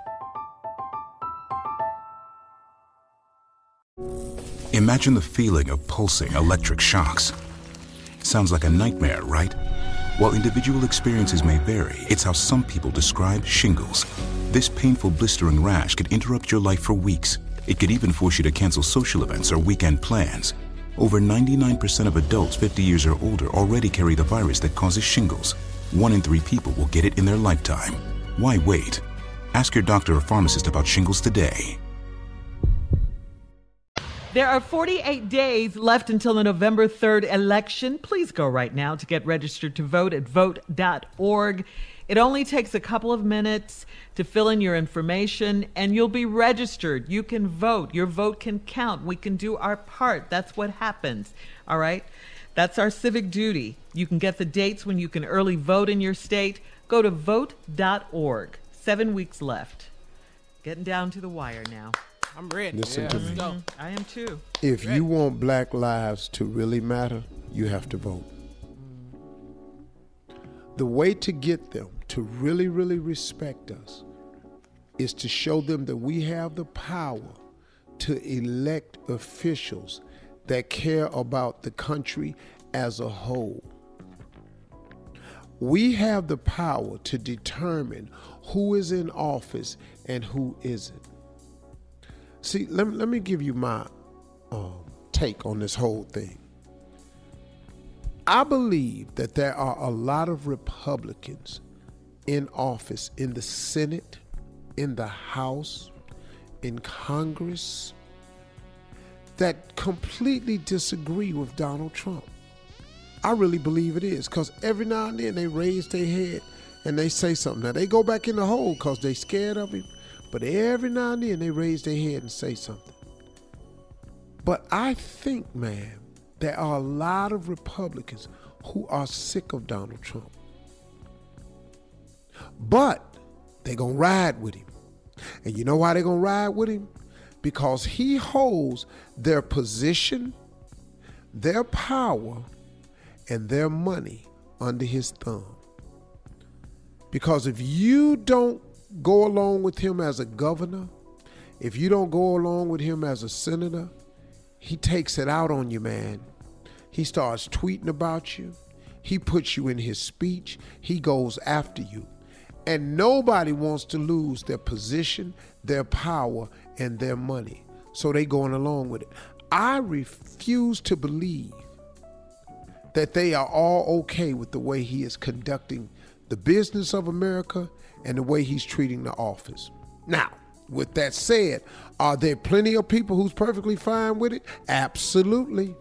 Imagine the feeling of pulsing electric shocks. Sounds like a nightmare, right? While individual experiences may vary, it's how some people describe shingles. This painful blistering rash could interrupt your life for weeks. It could even force you to cancel social events or weekend plans. Over 99% of adults 50 years or older already carry the virus that causes shingles. 1 in 3 people will get it in their lifetime. Why wait? Ask your doctor or pharmacist about shingles today. There are 48 days left until the November 3rd election. Please go right now to get registered to vote at vote.org. It only takes a couple of minutes to fill in your information and you'll be registered. You can vote. Your vote can count. We can do our part. That's what happens. All right? That's our civic duty. You can get the dates when you can early vote in your state. Go to vote.org. 7 weeks left. Getting down to the wire now. I'm ready. Listen to me. Let's go. I am too. If you want black lives to really matter, you have to vote. The way to get them to really, really respect us is to show them that we have the power to elect officials that care about the country as a whole. We have the power to determine who is in office and who isn't. See, let me give you my take on this whole thing. I believe that there are a lot of Republicans in office, in the Senate, in the House, in Congress, that completely disagree with Donald Trump. I really believe it is, because every now and then they raise their head and they say something. Now, they go back in the hole because they scared of him. But every now and then they raise their head and say something. But I think, man, there are a lot of Republicans who are sick of Donald Trump. But they're going to ride with him. And you know why they're going to ride with him? Because he holds their position, their power, and their money under his thumb. Because if you don't go along with him as a governor, if you don't go along with him as a senator, he takes it out on you, man. He starts tweeting about you. He puts you in his speech. He goes after you. And nobody wants to lose their position, their power, and their money. So they going along with it. I refuse to believe that they are all okay with the way he is conducting the business of America and the way he's treating the office. Now, with that said, are there plenty of people who's perfectly fine with it? Absolutely.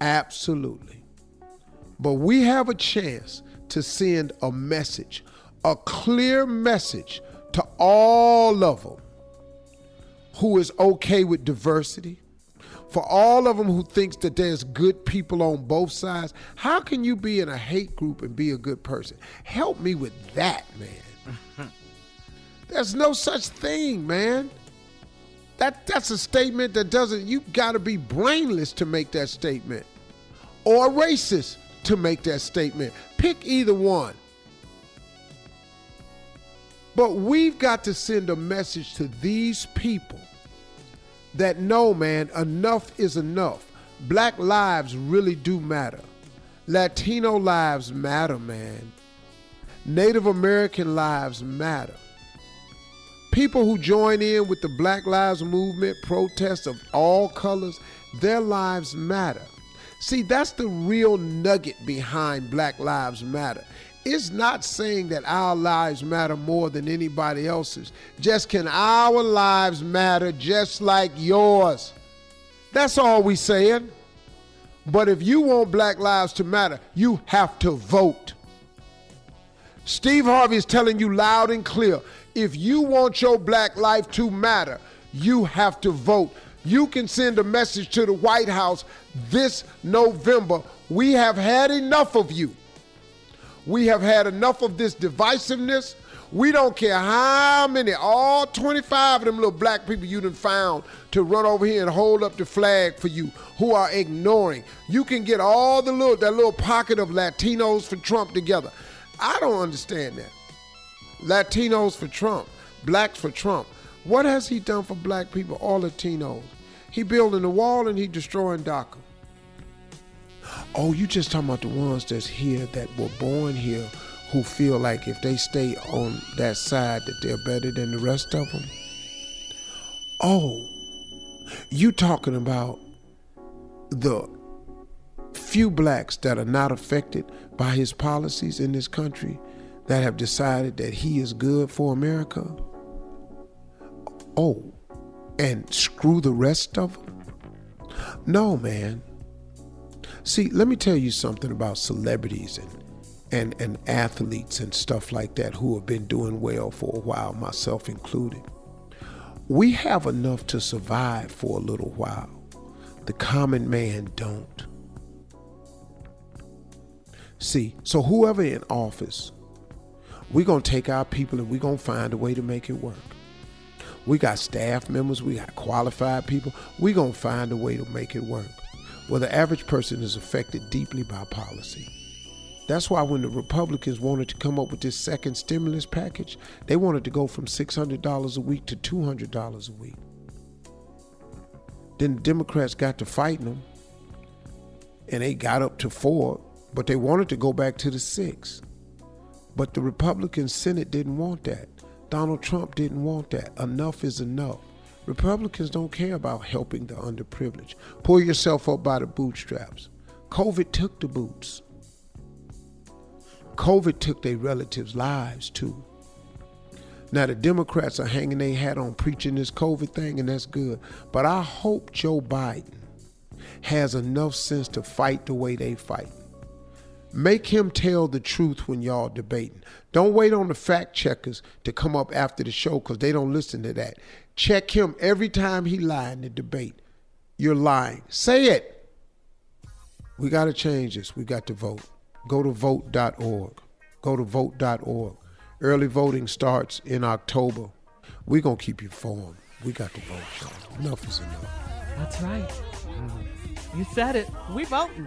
Absolutely. But we have a chance to send a message, a clear message to all of them who is okay with diversity, for all of them who thinks that there's good people on both sides. How can you be in a hate group and be a good person? Help me with that, man. There's no such thing, man. That's a statement that doesn't, you gotta be brainless to make that statement or racist to make that statement. Pick either one. But we've got to send a message to these people that no, man, enough is enough. Black lives really do matter. Latino lives matter, man. Native American lives matter. People who join in with the Black Lives Movement, protests of all colors, their lives matter. See, that's the real nugget behind Black Lives Matter. It's not saying that our lives matter more than anybody else's. Just can our lives matter just like yours? That's all we saying. But if you want black lives to matter, you have to vote. Steve Harvey is telling you loud and clear, if you want your black life to matter, you have to vote. You can send a message to the White House this November. We have had enough of you. We have had enough of this divisiveness. We don't care how many, all 25 of them little black people you done found to run over here and hold up the flag for you who are ignoring. You can get all the little, that little pocket of Latinos for Trump together. I don't understand that. Latinos for Trump, blacks for Trump. What has he done for black people or Latinos? He building the wall and he destroying DACA. Oh, you just talking about the ones that's here that were born here who feel like if they stay on that side that they're better than the rest of them? Oh, you talking about the few blacks that are not affected by his policies in this country that have decided that he is good for America? Oh, and screw the rest of them? No, man. See, let me tell you something about celebrities and athletes and stuff like that who have been doing well for a while, myself included. We have enough to survive for a little while. The common man don't. See, so whoever in office, we're going to take our people and we're going to find a way to make it work. We got staff members, we got qualified people. We're going to find a way to make it work. Well, the average person is affected deeply by policy. That's why when the Republicans wanted to come up with this second stimulus package, they wanted to go from $600 a week to $200 a week. Then the Democrats got to fighting them, and they got up to 4, but they wanted to go back to the 6. But the Republican Senate didn't want that. Donald Trump didn't want that. Enough is enough. Republicans don't care about helping the underprivileged. Pull yourself up by the bootstraps. COVID took the boots. COVID took their relatives' lives too. Now the Democrats are hanging their hat on preaching this COVID thing, and that's good. But I hope Joe Biden has enough sense to fight the way they fight. Make him tell the truth when y'all debating. Don't wait on the fact checkers to come up after the show because they don't listen to that. Check him every time he lies in the debate. You're lying. Say it. We got to change this. We got to vote. Go to vote.org. Go to vote.org. Early voting starts in October. We're going to keep you informed. We got to vote, y'all. Enough is enough. That's right. You said it. We voting.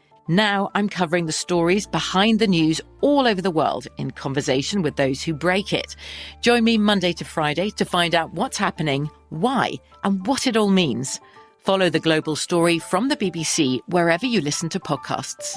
Now I'm covering the stories behind the news all over the world in conversation with those who break it. Join me Monday to Friday to find out what's happening, why, and what it all means. Follow The Global Story from the BBC wherever you listen to podcasts.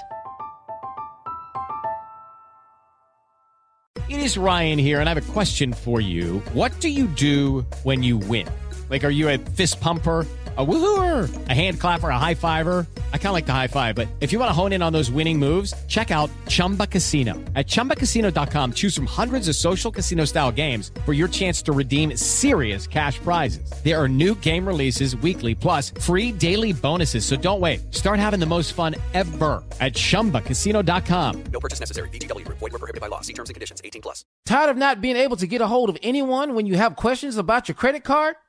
It is Ryan here, and I have a question for you. What do you do when you win? Like, are you a fist pumper, a woo-hooer, a hand clapper, a high-fiver? I kind of like the high five, but if you want to hone in on those winning moves, check out Chumba Casino. At ChumbaCasino.com, choose from hundreds of social casino style games for your chance to redeem serious cash prizes. There are new game releases weekly, plus free daily bonuses. So don't wait. Start having the most fun ever at ChumbaCasino.com. No purchase necessary. VGW Group. Void where prohibited by law. See terms and conditions. 18+. Tired of not being able to get a hold of anyone when you have questions about your credit card?